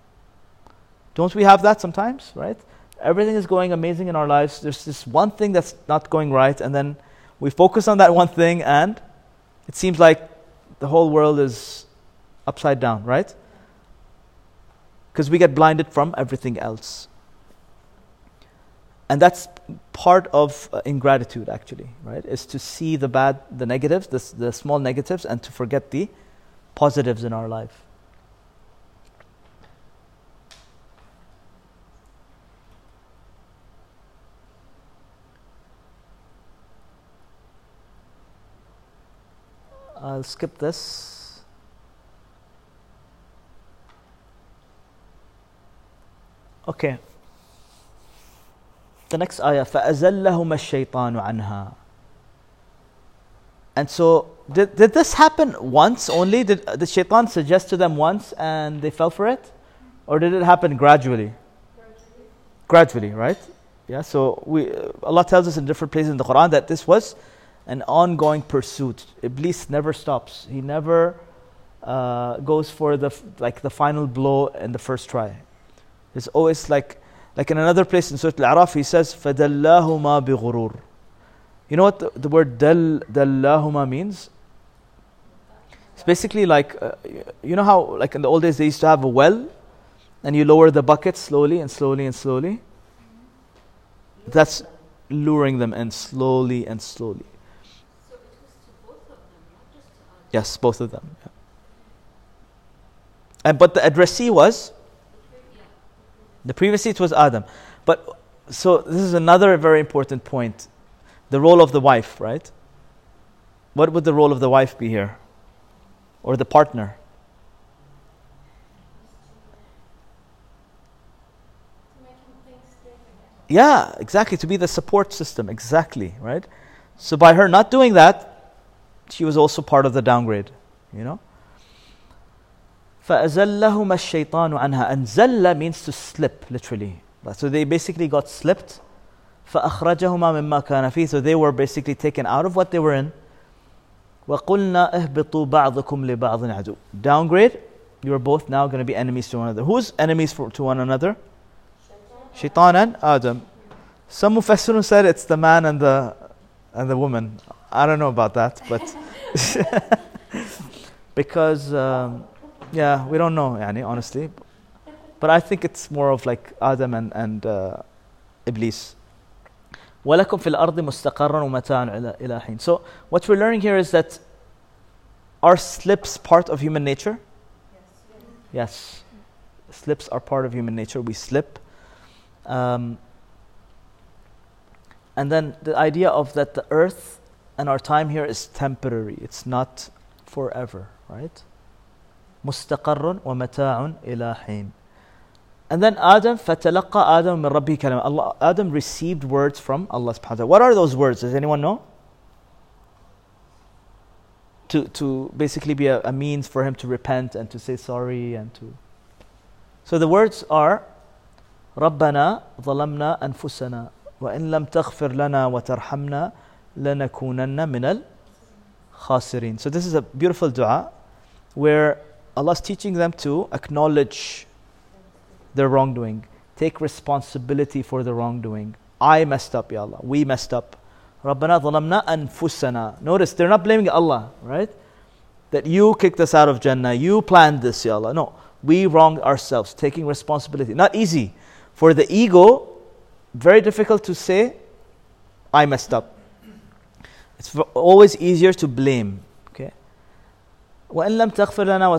Don't we have that sometimes, right? Everything is going amazing in our lives. There's this one thing that's not going right, and then we focus on that one thing, and it seems like the whole world is upside down, right? Because we get blinded from everything else. And that's part of uh, ingratitude, actually, right? Is to see the bad, the negatives, the, the small negatives, and to forget the positives in our life. I'll skip this. Okay. The next ayah, فَأَزَلَّهُمَا الشَّيْطَانُ عَنْهَا. And so, did, did this happen once only? Did the shaitan suggest to them once and they fell for it? Or did it happen gradually? Gradually, gradually, right? Yeah, so we, Allah tells us in different places in the Quran that this was an ongoing pursuit. Iblis never stops. He never uh, goes for the f- like the final blow in the first try. It's always like, like in another place in Surah Al-A'raf, he says, فَدَلَّاهُمَا بِغُرُورٍ. You know what the, the word dal, دَلَّاهُمَا means? It's basically like, uh, you know how like in the old days they used to have a well, and you lower the bucket slowly and slowly and slowly? That's luring them in slowly and slowly. So it was to both of them, not just to us. Yes, both of them. Yeah. And but the addressee was? The previously it was Adam. But so this is another very important point. The role of the wife, right? What would the role of the wife be here? Or the partner? Yeah, exactly, to be the support system, exactly, right? So by her not doing that, she was also part of the downgrade, you know? فَأَزَلَّهُمَا الشَّيْطَانُ عَنْهَا. And zalla means to slip, literally. So they basically got slipped. فَأَخْرَجَهُمَا مِمَّا كَانَ فِيهِ. So they were basically taken out of what they were in. وَقُلْنَا اهْبِطُوا بَعْضُكُمْ لِبَعْضٍ عَدُوٍّ. Downgrade, you are both now going to be enemies to one another. Who's enemies for, to one another? Shaitan and Adam. Some Mufassirun said it's the man and the and the woman. I don't know about that, but because um, yeah, we don't know, yani, honestly. But I think it's more of like Adam and and uh, Iblis. وَلَكُمْ فِي الْأَرْضِ مُسْتَقَرًّا وَمَتَاعٌ إِلَى حِينٍ. So what we're learning here is that are slips part of human nature? Yes. Yes. Slips are part of human nature. We slip. Um, and then the idea of that the earth and our time here is temporary. It's not forever, right? مستقر ومتاع إلى حين. And then Adam, فَتَلَقَّى آدَمُ مِنْ رَبِّهِ كَلَمًا. Allah, Adam received words from Allah subhanahu wa ta'ala. What are those words? Does anyone know? To to basically be a, a means for him to repent and to say sorry and to. So the words are رَبَّنَا ظَلَمْنَا أَنفُسَنَا وَإِن لَمْ تَغْفِرْ لَنَا وَتَرْحَمْنَا لَنَكُونَنَّ مِنَ الْخَاسِرِينَ. So this is a beautiful dua where Allah is teaching them to acknowledge their wrongdoing, take responsibility for the wrongdoing. I messed up, Ya Allah. We messed up. رَبَّنَا ظَلَمْنَا أَنفُسَنَا. Notice, they're not blaming Allah, right? That you kicked us out of Jannah, you planned this, Ya Allah. No, we wronged ourselves, taking responsibility. Not easy. For the ego, very difficult to say, I messed up. It's always easier to blame. Okay. وَإِن لَمْ تَغْفِرْ لَنَا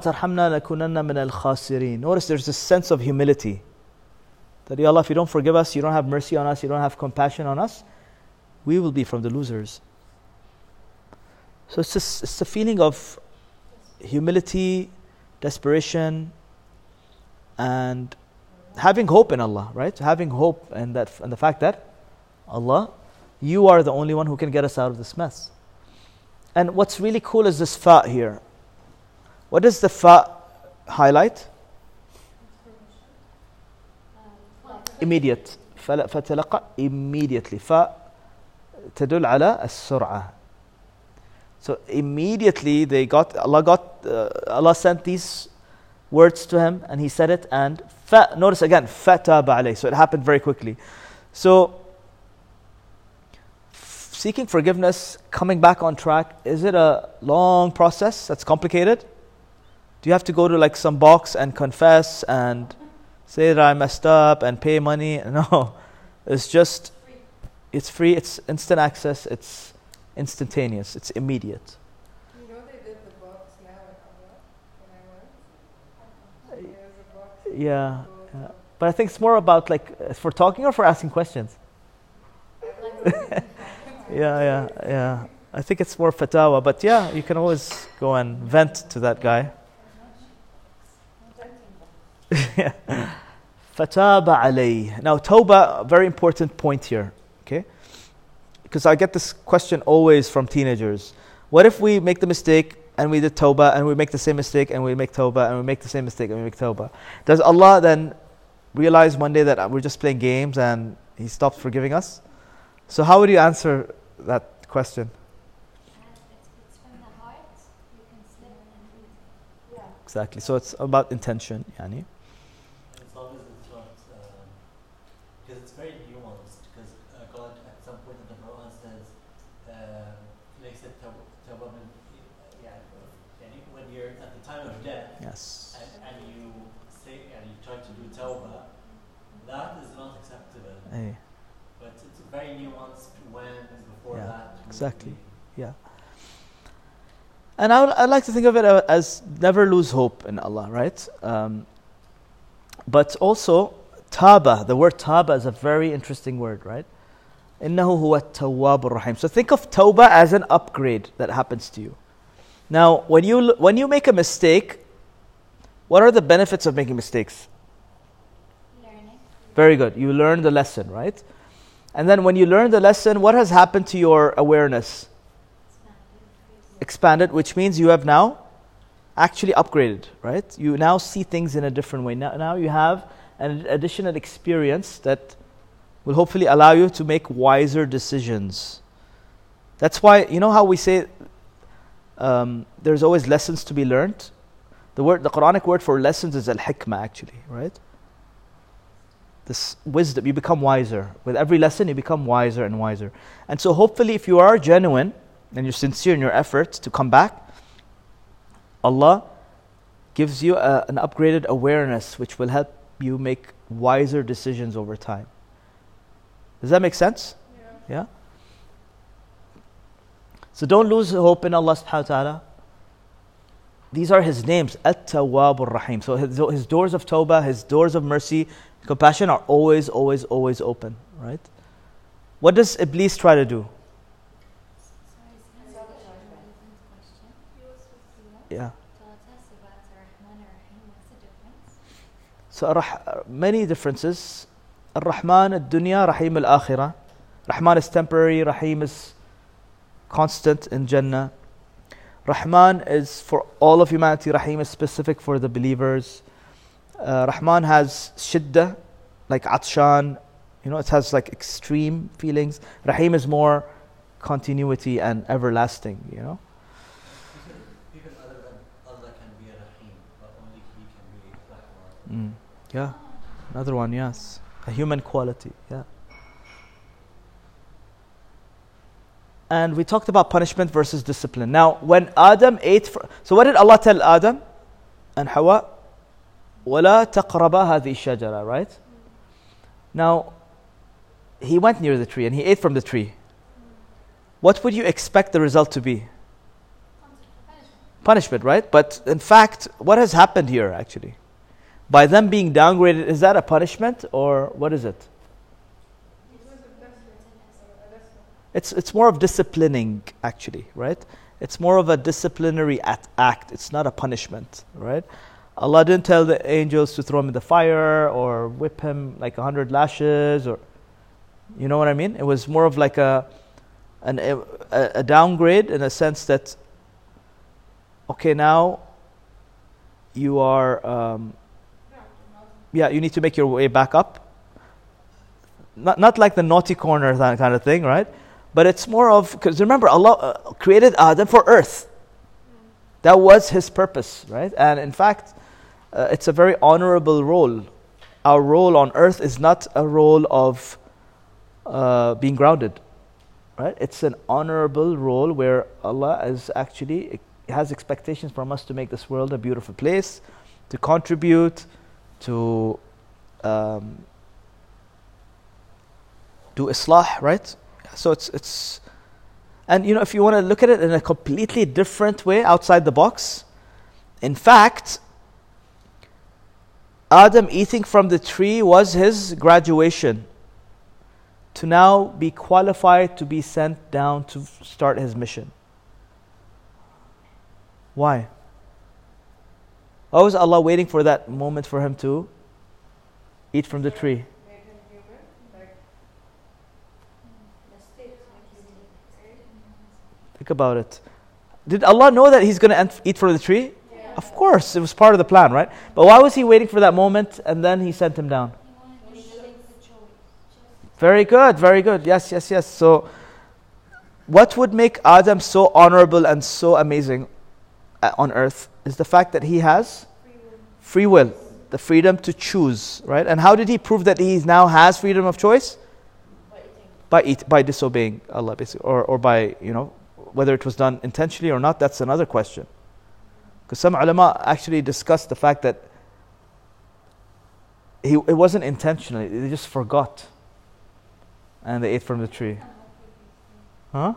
وَتَرْحَمْنَا لَكُونَنَّ مِنَ الْخَاسِرِينَ. Notice there's this sense of humility. That, Ya Allah, if you don't forgive us, you don't have mercy on us, you don't have compassion on us, we will be from the losers. So it's just, it's a feeling of humility, desperation, and having hope in Allah, right? Having hope and that, and the fact that Allah, you are the only one who can get us out of this mess. And what's really cool is this fa here. What does the fa highlight? Immediate. فَتَلَقَى immediately. Fa تَدُلْ عَلَى السُّرْعَةِ. So immediately they got, Allah got, uh, Allah sent these words to him, and he said it, and fa, notice again, fataba alayh. So it happened very quickly. So f- seeking forgiveness, coming back on track, is it a long process that's complicated? Do you have to go to like some box and confess and say that I messed up and pay money? No, it's just, it's free, it's instant access, it's instantaneous, it's immediate. Yeah, yeah, but I think it's more about like for talking or for asking questions. yeah, yeah, yeah. I think it's more fatawa, but yeah, you can always go and vent to that guy. Yeah, fataba alayh. Now, tawbah, very important point here, okay? Because I get this question always from teenagers. What if we make the mistake? And we did tawbah, and we make the same mistake, and we make tawbah, and we make the same mistake, and we make tawbah. Does Allah then realize one day that we're just playing games and He stops forgiving us? So how would you answer that question? Exactly. So it's about intention, yani. It's always the thought, because uh, it's very nuanced. Because uh, God, at some point in the Quran, says, uh, when you're at the time of death, yes, and, and you say and you try to do tawbah, that is not acceptable. Hey. But it's very nuanced when and before yeah, that. Exactly. Yeah. And I, would, I like to think of it as never lose hope in Allah, right? Um, but also, taba, the word taba is a very interesting word, right? إِنَّهُ هُوَ التَّوَّابُ الرَّحِيمُ. So think of tawbah as an upgrade that happens to you. Now, when you, when you make a mistake, what are the benefits of making mistakes? Learning. Very good. You learn the lesson, right? And then when you learn the lesson, what has happened to your awareness? Expanded, which means you have now actually upgraded, right? You now see things in a different way. Now, now you have an additional experience that will hopefully allow you to make wiser decisions. That's why, you know how we say um, there's always lessons to be learned? The word, the Quranic word for lessons is al-hikmah actually, right? This wisdom, you become wiser. With every lesson, you become wiser and wiser. And so hopefully if you are genuine, and you're sincere in your efforts to come back, Allah gives you a, an upgraded awareness which will help you make wiser decisions over time. Does that make sense? Yeah. Yeah? So don't lose hope in Allah subhanahu wa ta'ala. These are His names, At-Tawwab Ar-Rahim. So his, his doors of tawbah, His doors of mercy, compassion are always, always, always open, right? What does Iblis try to do? Yeah. So many differences. Al-Rahman, Al-Dunya, Rahim Al-Akhirah. Rahman is temporary, Rahim is constant in Jannah. Rahman is for all of humanity, Rahim is specific for the believers. Uh, Rahman has shiddah, like atshan, you know, it has like extreme feelings. Rahim is more continuity and everlasting, you know. Mm, yeah, another one, yes. A human quality, yeah. And we talked about punishment versus discipline. Now, when Adam ate... Fr- so what did Allah tell Adam and Hawa? وَلَا تَقْرَبَا هَذِي الشَّجَرَةَ, right? Mm. Now, he went near the tree and he ate from the tree. Mm. What would you expect the result to be? Punishment. Punishment, right? But in fact, what has happened here actually? By them being downgraded, is that a punishment or what is it? It's it's more of disciplining actually, right? It's more of a disciplinary act. It's not a punishment, right? Allah didn't tell the angels to throw him in the fire or whip him like a hundred lashes or, you know what I mean? It was more of like a an a, a downgrade in a sense that, okay, now you are. Um, Yeah, you need to make your way back up. Not not like the naughty corner kind of thing, right? But it's more of, because remember, Allah created Adam for earth. That was His purpose, right? And in fact, uh, it's a very honorable role. Our role on earth is not a role of uh, being grounded, right? It's an honorable role where Allah is actually has expectations from us to make this world a beautiful place, to contribute, to um, do islah, right? So it's it's, and you know, if you want to look at it in a completely different way, outside the box, in fact, Adam eating from the tree was his graduation to now be qualified to be sent down to start his mission. Why? Why was Allah waiting for that moment for him to eat from the tree? Think about it. Did Allah know that he's going to eat from the tree? Yeah. Of course, it was part of the plan, right? But why was he waiting for that moment and then he sent him down? Very good, very good. Yes, yes, yes. So, what would make Adam so honorable and so amazing on earth? is the fact that he has free will, the freedom to choose, right? And how did he prove that he now has freedom of choice? By eat, by disobeying Allah, basically, or or by, you know, whether it was done intentionally or not, that's another question. Because some ulama actually discussed the fact that he, it wasn't intentional; they just forgot, and they ate from the tree. Huh?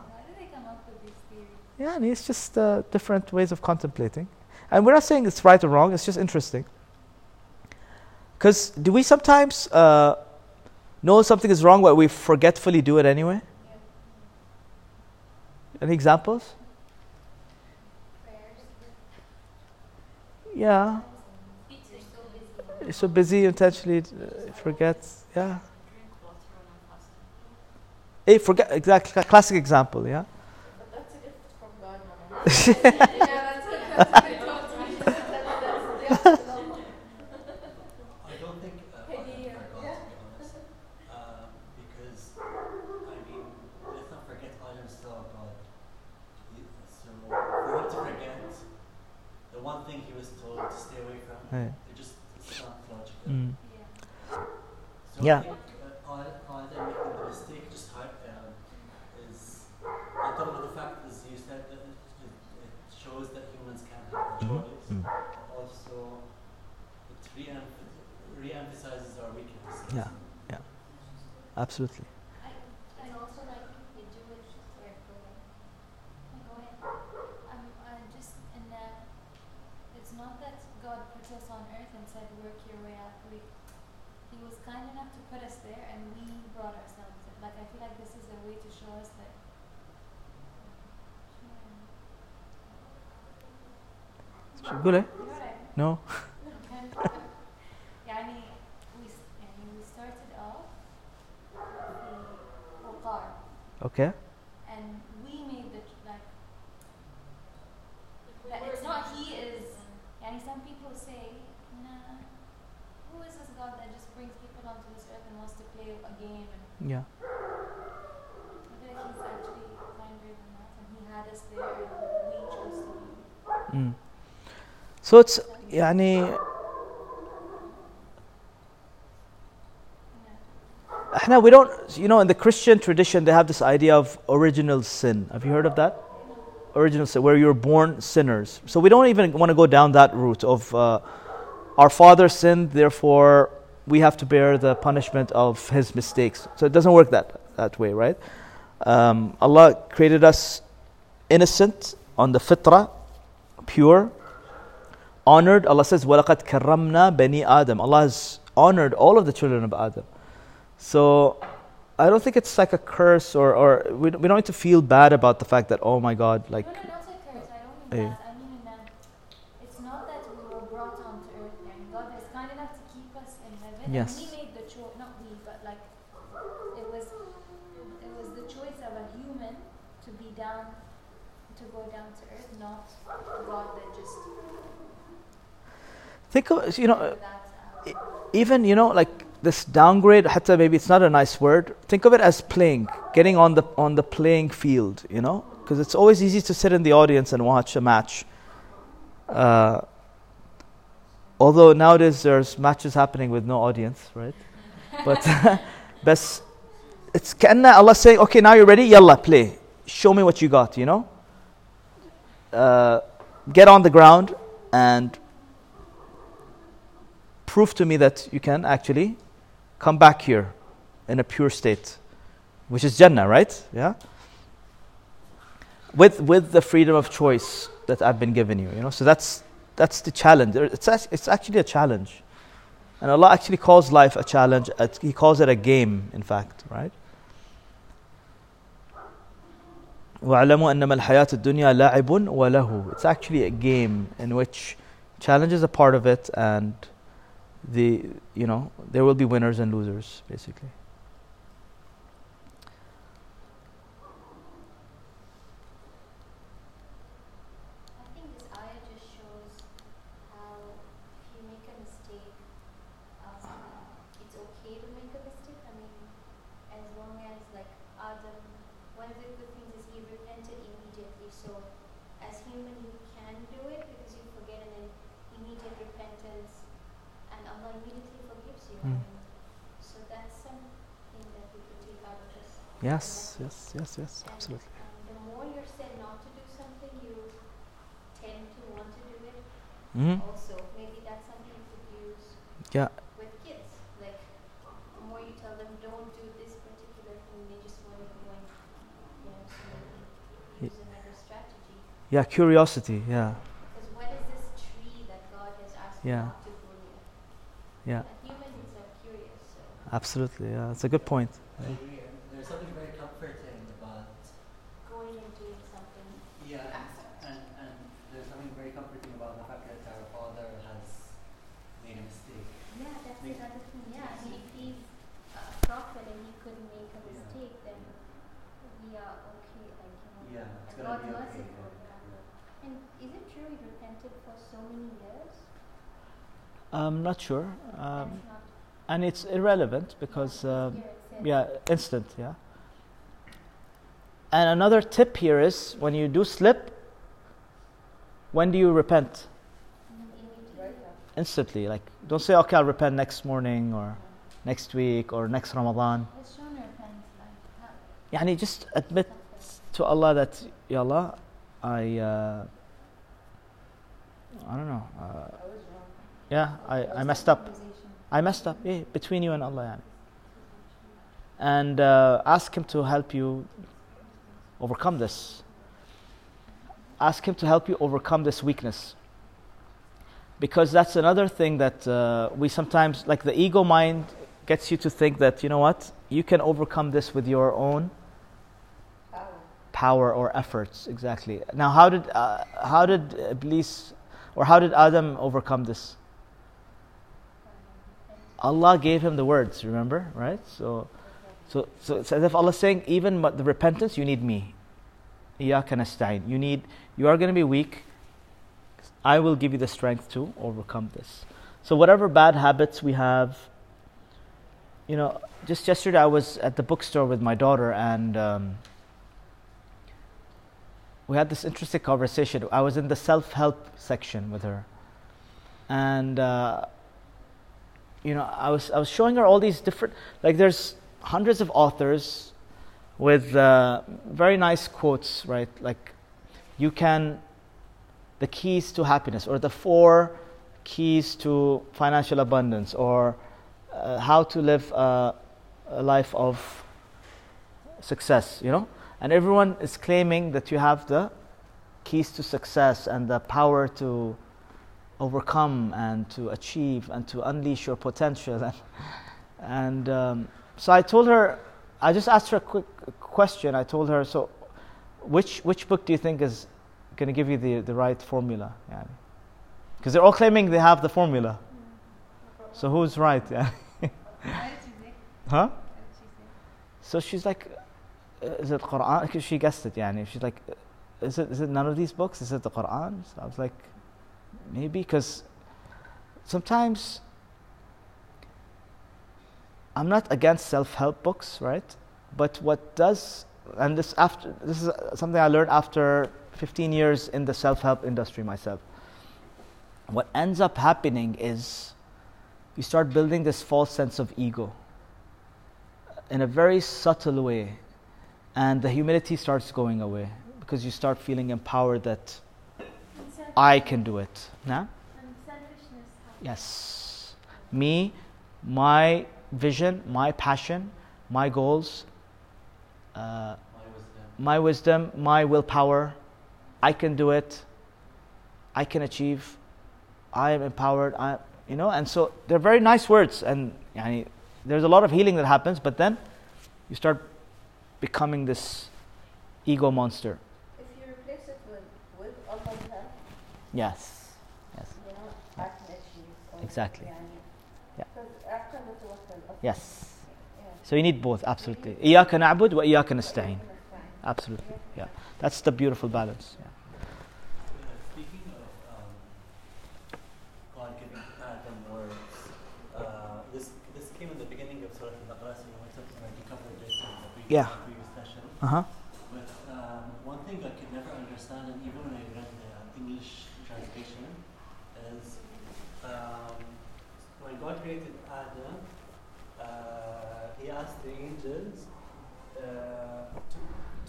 Yeah, and it's just uh, different ways of contemplating. And we're not saying it's right or wrong, it's just interesting. Because do we sometimes uh, know something is wrong but we forgetfully do it anyway? Yeah. Any examples? Yeah. You're so busy, you intentionally uh, forget. Yeah. Hey, forget, exactly, classic example, yeah. I don't think uh, uh, because I mean, let's not forget Allah is still God. So for him to forget the one thing he was told to stay away from, it just it's not logical. Mm. Yeah. So yeah. I think uh, Allah, Allah making the mistake just hard, um, is on top of the fact is you said that shows that humans can have choice. Mm-hmm. Also, it re-emphasizes re our weakness. Yeah, yeah, absolutely. I, I also like you do it carefully. Go ahead. I'm, I'm just in that it's not that God put us on earth and said work your way out. We, he was kind enough to put us there, and we brought ourselves. Like I feel like this is a way to show us that. Good, eh? No. Yeah, I mean, we, I mean, we started off with the Qur'an. Okay. And we made the, like, that it's not he is, yeah, and some people say, nah, who is this God that just brings people onto this earth and wants to play a game? And yeah. But then he's actually kinder than that, and he had us there, and we chose to be. Mm. So it's, يعني, we don't, you know, in the Christian tradition, they have this idea of original sin. Have you heard of that? Original sin, where you're born sinners. So we don't even want to go down that route of uh, our father sinned, therefore we have to bear the punishment of his mistakes. So it doesn't work that, that way, right? Um, Allah created us innocent on the fitrah, pure. Honored, Allah says, وَلَقَدْ كَرَّمْنَا بَنِي آدَمَ. Allah has honored all of the children of Adam. So, I don't think it's like a curse or, or we, we don't need to feel bad about the fact that, oh my God, like... No, no, not a curse. I don't mean yeah. that. I mean that it's not that we were brought onto earth and God is kind enough to keep us in heaven. Yes. And we made the choice, not we, but like, it was, it was the choice of a human to be down, to go down to earth, not God that just... Think of, you know, even, you know, like this downgrade, hatta maybe it's not a nice word. Think of it as playing, getting on the on the playing field, you know, because it's always easy to sit in the audience and watch a match. Uh, although nowadays there's matches happening with no audience, right? But best, it's كأنه Allah saying, okay, now you're ready, yalla, play. Show me what you got, you know. Uh, get on the ground and prove to me that you can actually come back here in a pure state, which is Jannah, right? Yeah. With with the freedom of choice that I've been given you, you know. So that's that's the challenge. It's it's actually a challenge, and Allah actually calls life a challenge. He calls it a game, in fact, right? وَعَلَمُوا أَنَّمَا الْحَيَاةُ الدُّنْيَا لَعِبٌ وَلَهُ. It's actually a game in which challenge is a part of it, and the, you know, there will be winners and losers, basically. I think this ayah just shows how if you make a mistake, um, it's okay to make a mistake. I mean, as long as, like, Adam, one of the good things is he repented immediately. So, as human, you can do it because you forget immediate repentance, and Allah immediately forgives you. Mm. So that's something that we can take out of this. Yes, yes, yes, yes, and, absolutely. And the more you're said not to do something, you tend to want to do it. Mm-hmm. Also, maybe that's something you could use yeah. with kids. Like, the more you tell them, don't do this particular thing, they just want to go and, you know, so maybe use yeah. another strategy. Yeah, curiosity, yeah. Because what is this tree that God has asked you yeah. to grow? Yeah. And humans are curious, so. Absolutely, yeah, that's a good point. Yeah. There's something very comforting about going and doing something. Yeah, and, and, and there's something very comforting about the fact that our father has made a mistake. Yeah, that's Make another thing. Yeah, I mean, if he's a prophet and he couldn't make a mistake, yeah. then we are okay. Like, you know, yeah, it's God merciful. Okay, yeah. And is it true he repented for so many years? I'm not sure. Um, not and it's irrelevant because. Uh, yeah. Yeah, instant, yeah. And another tip here is, when you do slip, when do you repent? Instantly, like, don't say, okay, I'll repent next morning, or next week, or next Ramadan. Yani, just admit to Allah that, Ya Allah, I, uh, I don't know. Uh, yeah, I, I messed up. I messed up, yeah, between you and Allah, yani. And uh, ask him to help you overcome this. Ask him to help you overcome this weakness. Because that's another thing that uh, we sometimes, like the ego mind gets you to think that, you know what, you can overcome this with your own power, power or efforts, exactly. Now how did, uh, how did Iblis, or how did Adam overcome this? Allah gave him the words, remember, right? So... So, so it's as if Allah is saying, even the repentance, you need me. Iyaka nasta'in. You need, you are going to be weak. I will give you the strength to overcome this. So whatever bad habits we have, you know, just yesterday I was at the bookstore with my daughter, and um, we had this interesting conversation. I was in the self-help section with her, and uh, you know, I was I was showing her all these different, like there's hundreds of authors with uh, very nice quotes, right? Like, you can, the keys to happiness, or the four keys to financial abundance, or uh, how to live uh, a life of success, you know? And everyone is claiming that you have the keys to success and the power to overcome and to achieve and to unleash your potential. And, and um, So I told her, I just asked her a quick question. I told her, so which which book do you think is going to give you the, the right formula? Because they're all claiming they have the formula. So who's right? Huh? So she's like, is it Quran? Because she guessed it. She's like, is it, is it none of these books? Is it the Quran? So I was like, maybe, because sometimes... I'm not against self-help books, right? But what does, and this after this is something I learned after fifteen years in the self-help industry myself. What ends up happening is you start building this false sense of ego in a very subtle way, and the humility starts going away because you start feeling empowered that I can do it. Nah? And selfishness. Yes. Me, my... vision, my passion, my goals, uh, my wisdom. my wisdom, my willpower. I can do it. I can achieve. I am empowered. I, you know, and so they're very nice words, and yani, there's a lot of healing that happens. But then you start becoming this ego monster. If you replace it with with all that you have. Yes. Yes. You know, I can achieve. Exactly. Yeah. Yes. So you need both, absolutely. إياك نعبد وإياك نستعين. Absolutely. Yeah. That's the beautiful balance. Yeah. Speaking of um, God giving Adam words, uh, this this came in the beginning of Surah Al-Baqarah, so you know, something like you covered this in the previous, yeah. previous session. Uh-huh. But um, one thing I could never understand, and even when I read the English translation, is created Adam, uh, he asked the angels uh, to,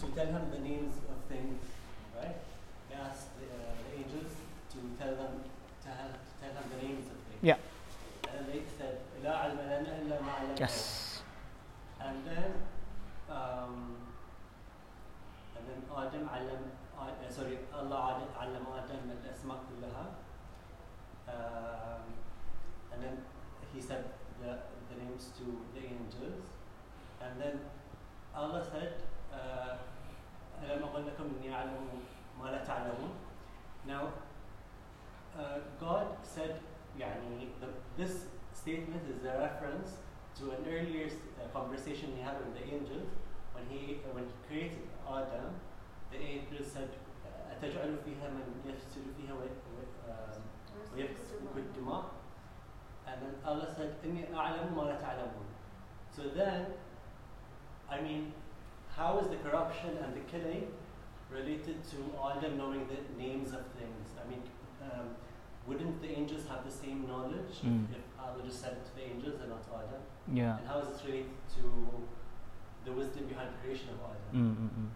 to tell him the names of things, right? He asked the, uh, the angels to tell them to, have, to tell him the names of things. Yeah. And they said, yes. And then, um, and then Adam, علم, uh, sorry, Allah علم Adam al-Asma kullaha. Um, and then he said the, the names to the angels. And then Allah said, uh, now, uh, God said, yani, the, this statement is a reference to an earlier uh, conversation he had with the angels. When he, uh, when he created Adam, the angels said, أَتَجْعَلُ فِيهَا مَنْ يَفْسِدُ فِيهَا وَيَسْفِكُ الدِّمَاءَ. And then Allah said, إِنِّي أَعْلَمُ مَا لَا تَعْلَمُونَ. So then, I mean, how is the corruption and the killing related to Adam knowing the names of things? I mean, um, wouldn't the angels have the same knowledge mm. if Allah just said it to the angels and not to Adam? Yeah. And how is it related to the wisdom behind the creation of Adam? Mm, mm, mm.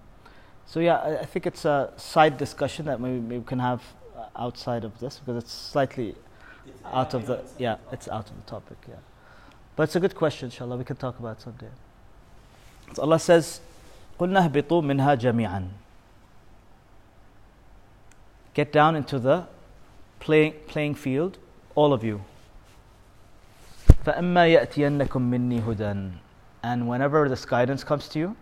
So yeah, I, I think it's a side discussion that maybe, maybe we can have uh, outside of this, because it's slightly it's out of the yeah, the it's out of the topic. Yeah, but it's a good question. Inshallah, we can talk about it someday. So Allah says, "Qulna habitu minha jami'an." Get down into the Playing, playing field, all of you. فَأَمَّا يَأْتِيَنَّكُمْ مِنِّي هُدًى. And whenever this guidance comes to you,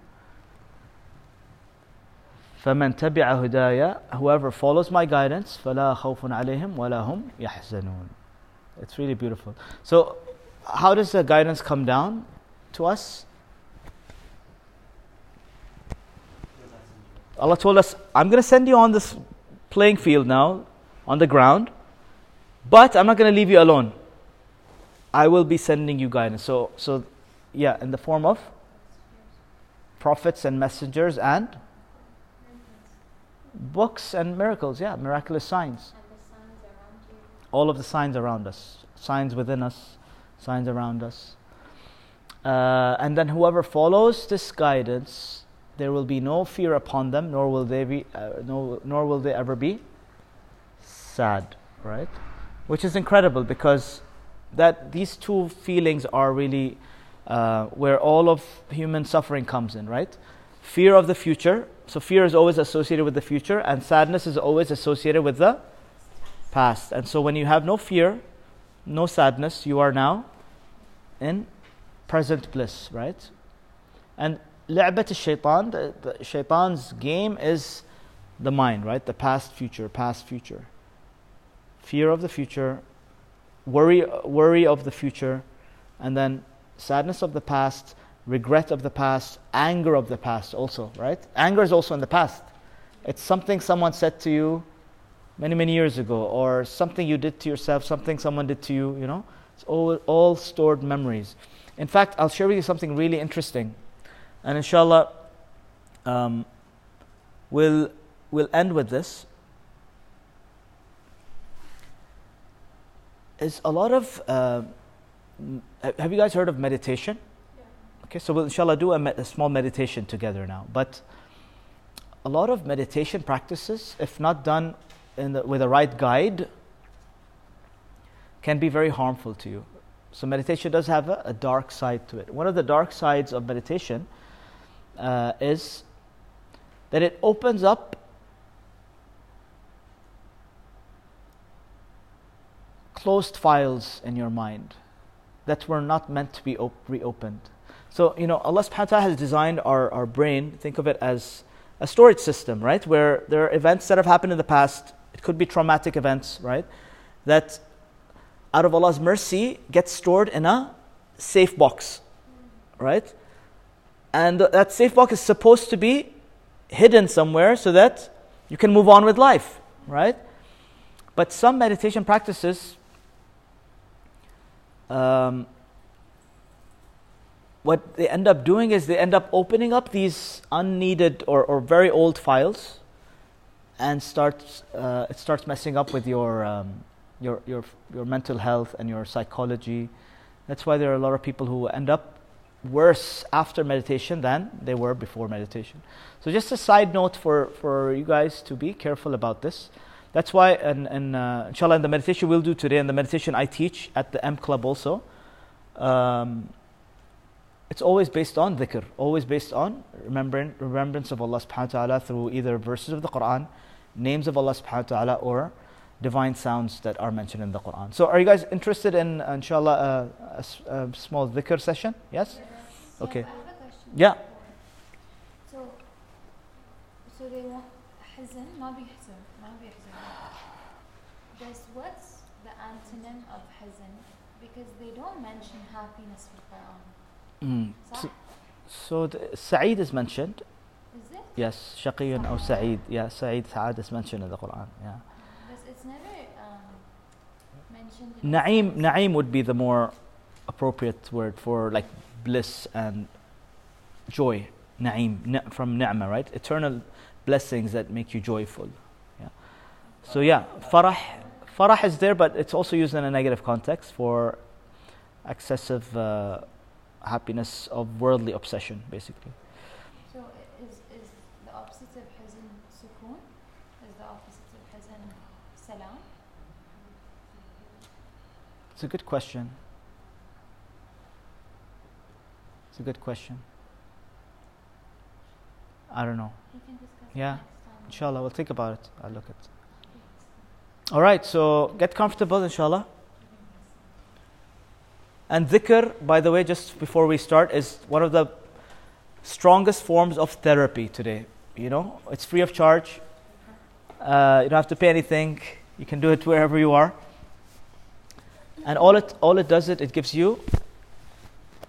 فَمَنْ تَبِعَ هُدَايَ, whoever follows my guidance, فَلَا خَوْفٌ عَلَيْهِمْ وَلَا هُمْ يَحْزَنُونَ. It's really beautiful. So, how does the guidance come down to us? Allah told us, I'm going to send you on this playing field now, on the ground, but I'm not going to leave you alone. I will be sending you guidance. So, so, yeah, in the form of prophets and messengers and books and miracles. Yeah, miraculous signs. And the signs around you. All of the signs around us, signs within us, signs around us. Uh, and then whoever follows this guidance, there will be no fear upon them, nor will they be, uh, no, nor will they ever be sad, right? Which is incredible, because that these two feelings are really uh, where all of human suffering comes in, right? Fear of the future. So fear is always associated with the future, and sadness is always associated with the past. And so when you have no fear, no sadness, you are now in present bliss, right? And لعبة الشيطان, the, the shaitan's game is the mind, right? The past, future, past, future. Fear of the future, worry, worry of the future, and then sadness of the past, regret of the past, anger of the past also, right? Anger is also in the past. It's something someone said to you many, many years ago, or something you did to yourself, something someone did to you, you know? It's all, all stored memories. In fact, I'll share with you something really interesting. And inshallah, um, we'll, we'll end with this. Is a lot of, uh, have you guys heard of meditation? Yeah. Okay, so we'll inshallah do a, me a small meditation together now. But a lot of meditation practices, if not done in the, with a right guide, can be very harmful to you. So meditation does have a, a dark side to it. One of the dark sides of meditation uh, is that it opens up closed files in your mind that were not meant to be reopened. So, you know, Allah subhanahu wa ta'ala has designed our, our brain, think of it as a storage system, right? Where there are events that have happened in the past, it could be traumatic events, right? That out of Allah's mercy gets stored in a safe box, right? And that safe box is supposed to be hidden somewhere so that you can move on with life, right? But some meditation practices, Um, what they end up doing is they end up opening up these unneeded or, or very old files, and starts uh, it starts messing up with your um, your your your mental health and your psychology, That's why there are a lot of people who end up worse after meditation than they were before meditation. So just a side note for, for you guys to be careful about this. That's why, and, and uh, inshallah, in the meditation we'll do today, in the meditation I teach at the M Club also, um, it's always based on dhikr, always based on remembering, remembrance of Allah subhanahu wa ta'ala through either verses of the Quran, names of Allah subhanahu wa ta'ala, or divine sounds that are mentioned in the Quran. So are you guys interested in, inshallah, uh, a, a small dhikr session? Yes? Yes. Okay. Yeah, I have a question. Yeah. So, so they want hazan, not be hazan, not be hazan. Does what's the antonym of hazan? Because they don't mention happiness in the Quran. Mm. So, so the, Sa'id is mentioned. Is it? Yes, Shaqiyun or Sa'id. Yeah, Sa'id, Sa'ad is mentioned in the Quran. Yeah. It's never um, mentioned. Na'im, Na'im would be the more appropriate word for like bliss and joy. Na'im, na from Ni'mah, right? Eternal blessings that make you joyful. Yeah. So yeah, Farah, Farah is there, but it's also used in a negative context for excessive uh, happiness of worldly obsession, basically. So is, is the opposite of Hazan Sukoon? Is the opposite of Hazan Salam? It's a good question. It's a good question. I don't know. We can discuss yeah. Inshallah, we'll think about it. I'll look at it. Alright, so get comfortable, inshallah. And dhikr, by the way, just before we start, is one of the strongest forms of therapy today. You know, it's free of charge. Uh, you don't have to pay anything. You can do it wherever you are. And all it all it does it it gives you.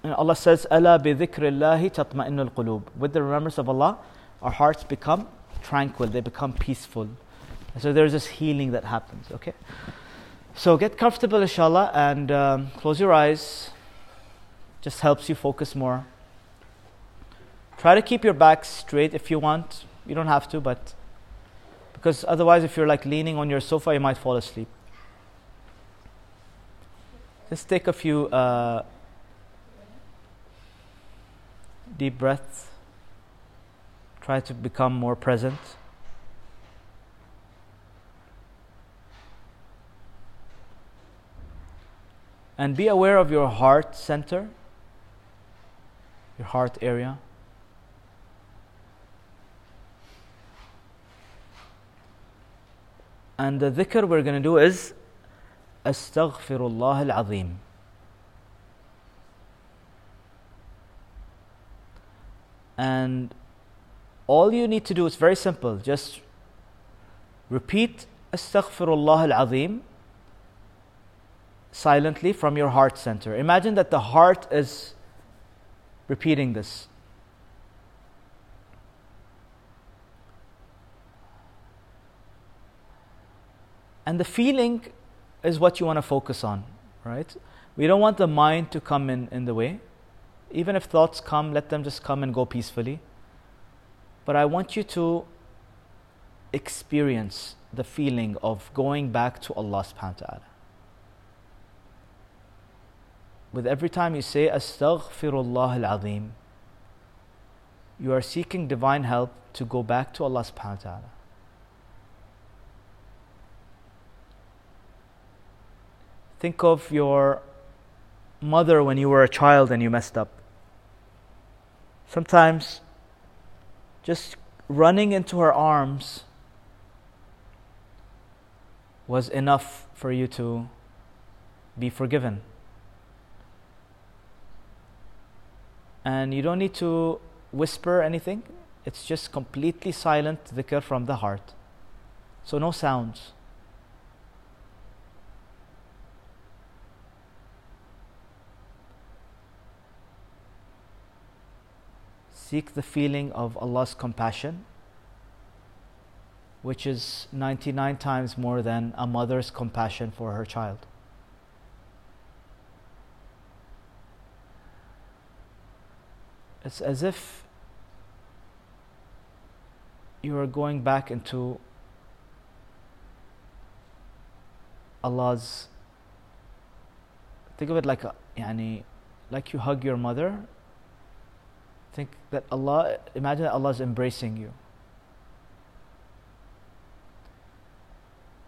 And Allah says, "Ala bi dhikrillahi tatma'innul qulub." With the remembrance of Allah, our hearts become tranquil. They become peaceful. And so there's this healing that happens. Okay. So get comfortable, inshallah, and um, close your eyes. Just helps you focus more. Try to keep your back straight if you want. You don't have to, but. Because otherwise, if you're like leaning on your sofa, you might fall asleep. Just take a few uh, deep breaths. Try to become more present. And be aware of your heart center, your heart area. And the dhikr we're going to do is Astaghfirullah Al-Azeem. And all you need to do is very simple. Just repeat Astaghfirullah Al-Azeem silently from your heart center. Imagine that the heart is repeating this. And the feeling is what you want to focus on, right? We don't want the mind to come in, in the way. Even if thoughts come, let them just come and go peacefully. But I want you to experience the feeling of going back to Allah subhanahu wa ta'ala. With every time you say, Astaghfirullah al-Azeem, you are seeking divine help to go back to Allah subhanahu wa ta'ala. Think of your mother when you were a child and you messed up. Sometimes just running into her arms was enough for you to be forgiven. And you don't need to whisper anything. It's just completely silent dhikr from the heart. So no sounds. Seek the feeling of Allah's compassion, which is ninety-nine times more than a mother's compassion for her child. It's as if you are going back into Allah's Think of it like a, يعني, like you hug your mother. Think that Allah, imagine that Allah is embracing you.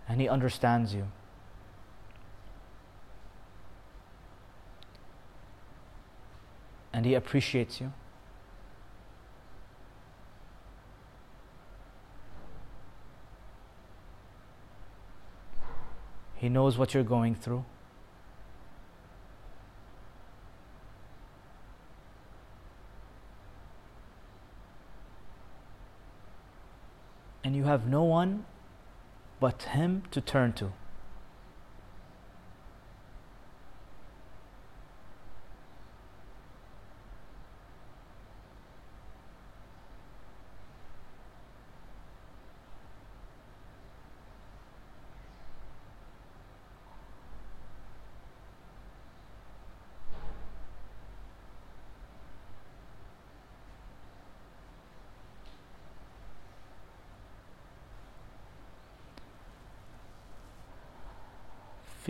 And He understands you. And He appreciates you. He knows what you're going through. And you have no one but Him to turn to.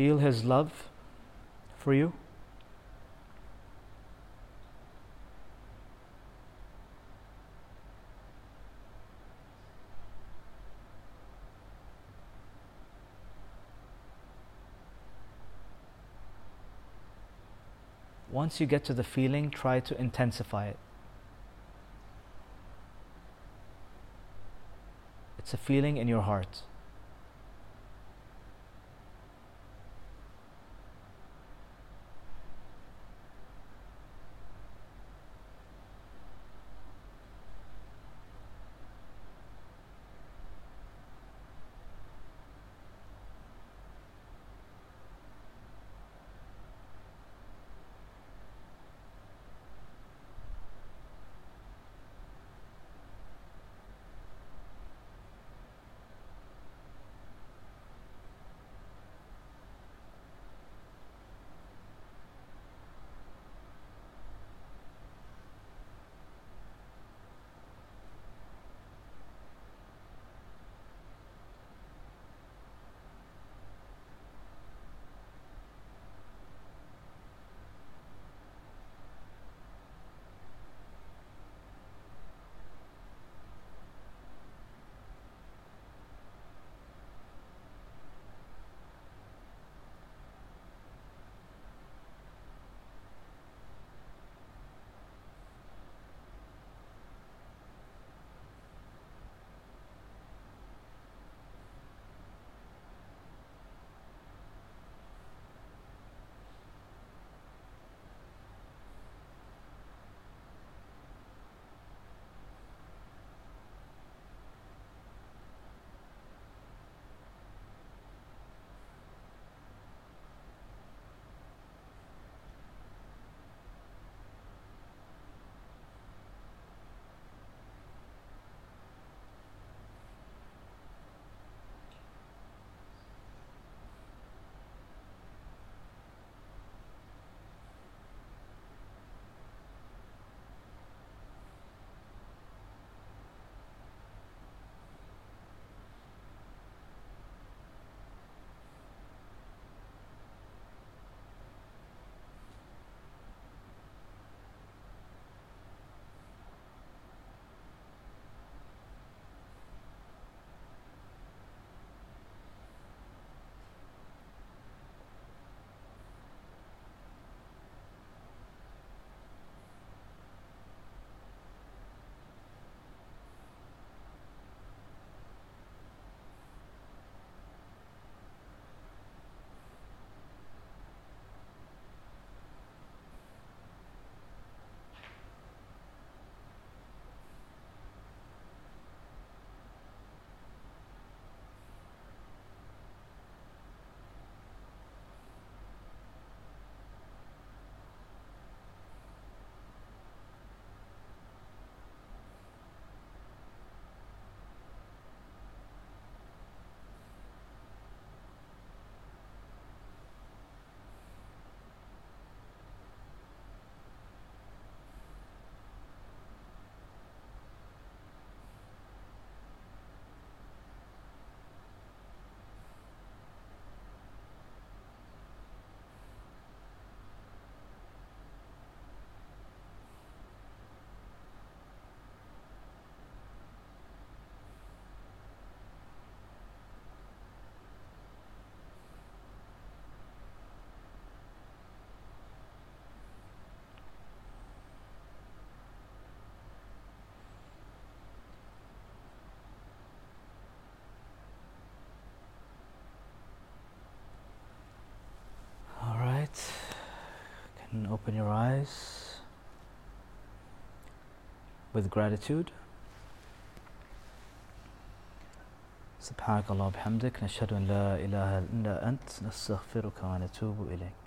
Feel His love for you. Once you get to the feeling, try to intensify it. It's a feeling in your heart. and open your eyes with gratitude. Subhanakallah wa bihamdik, nashhadu an la ilaha illa ant, nastaghfiruka wa natubu ilayk.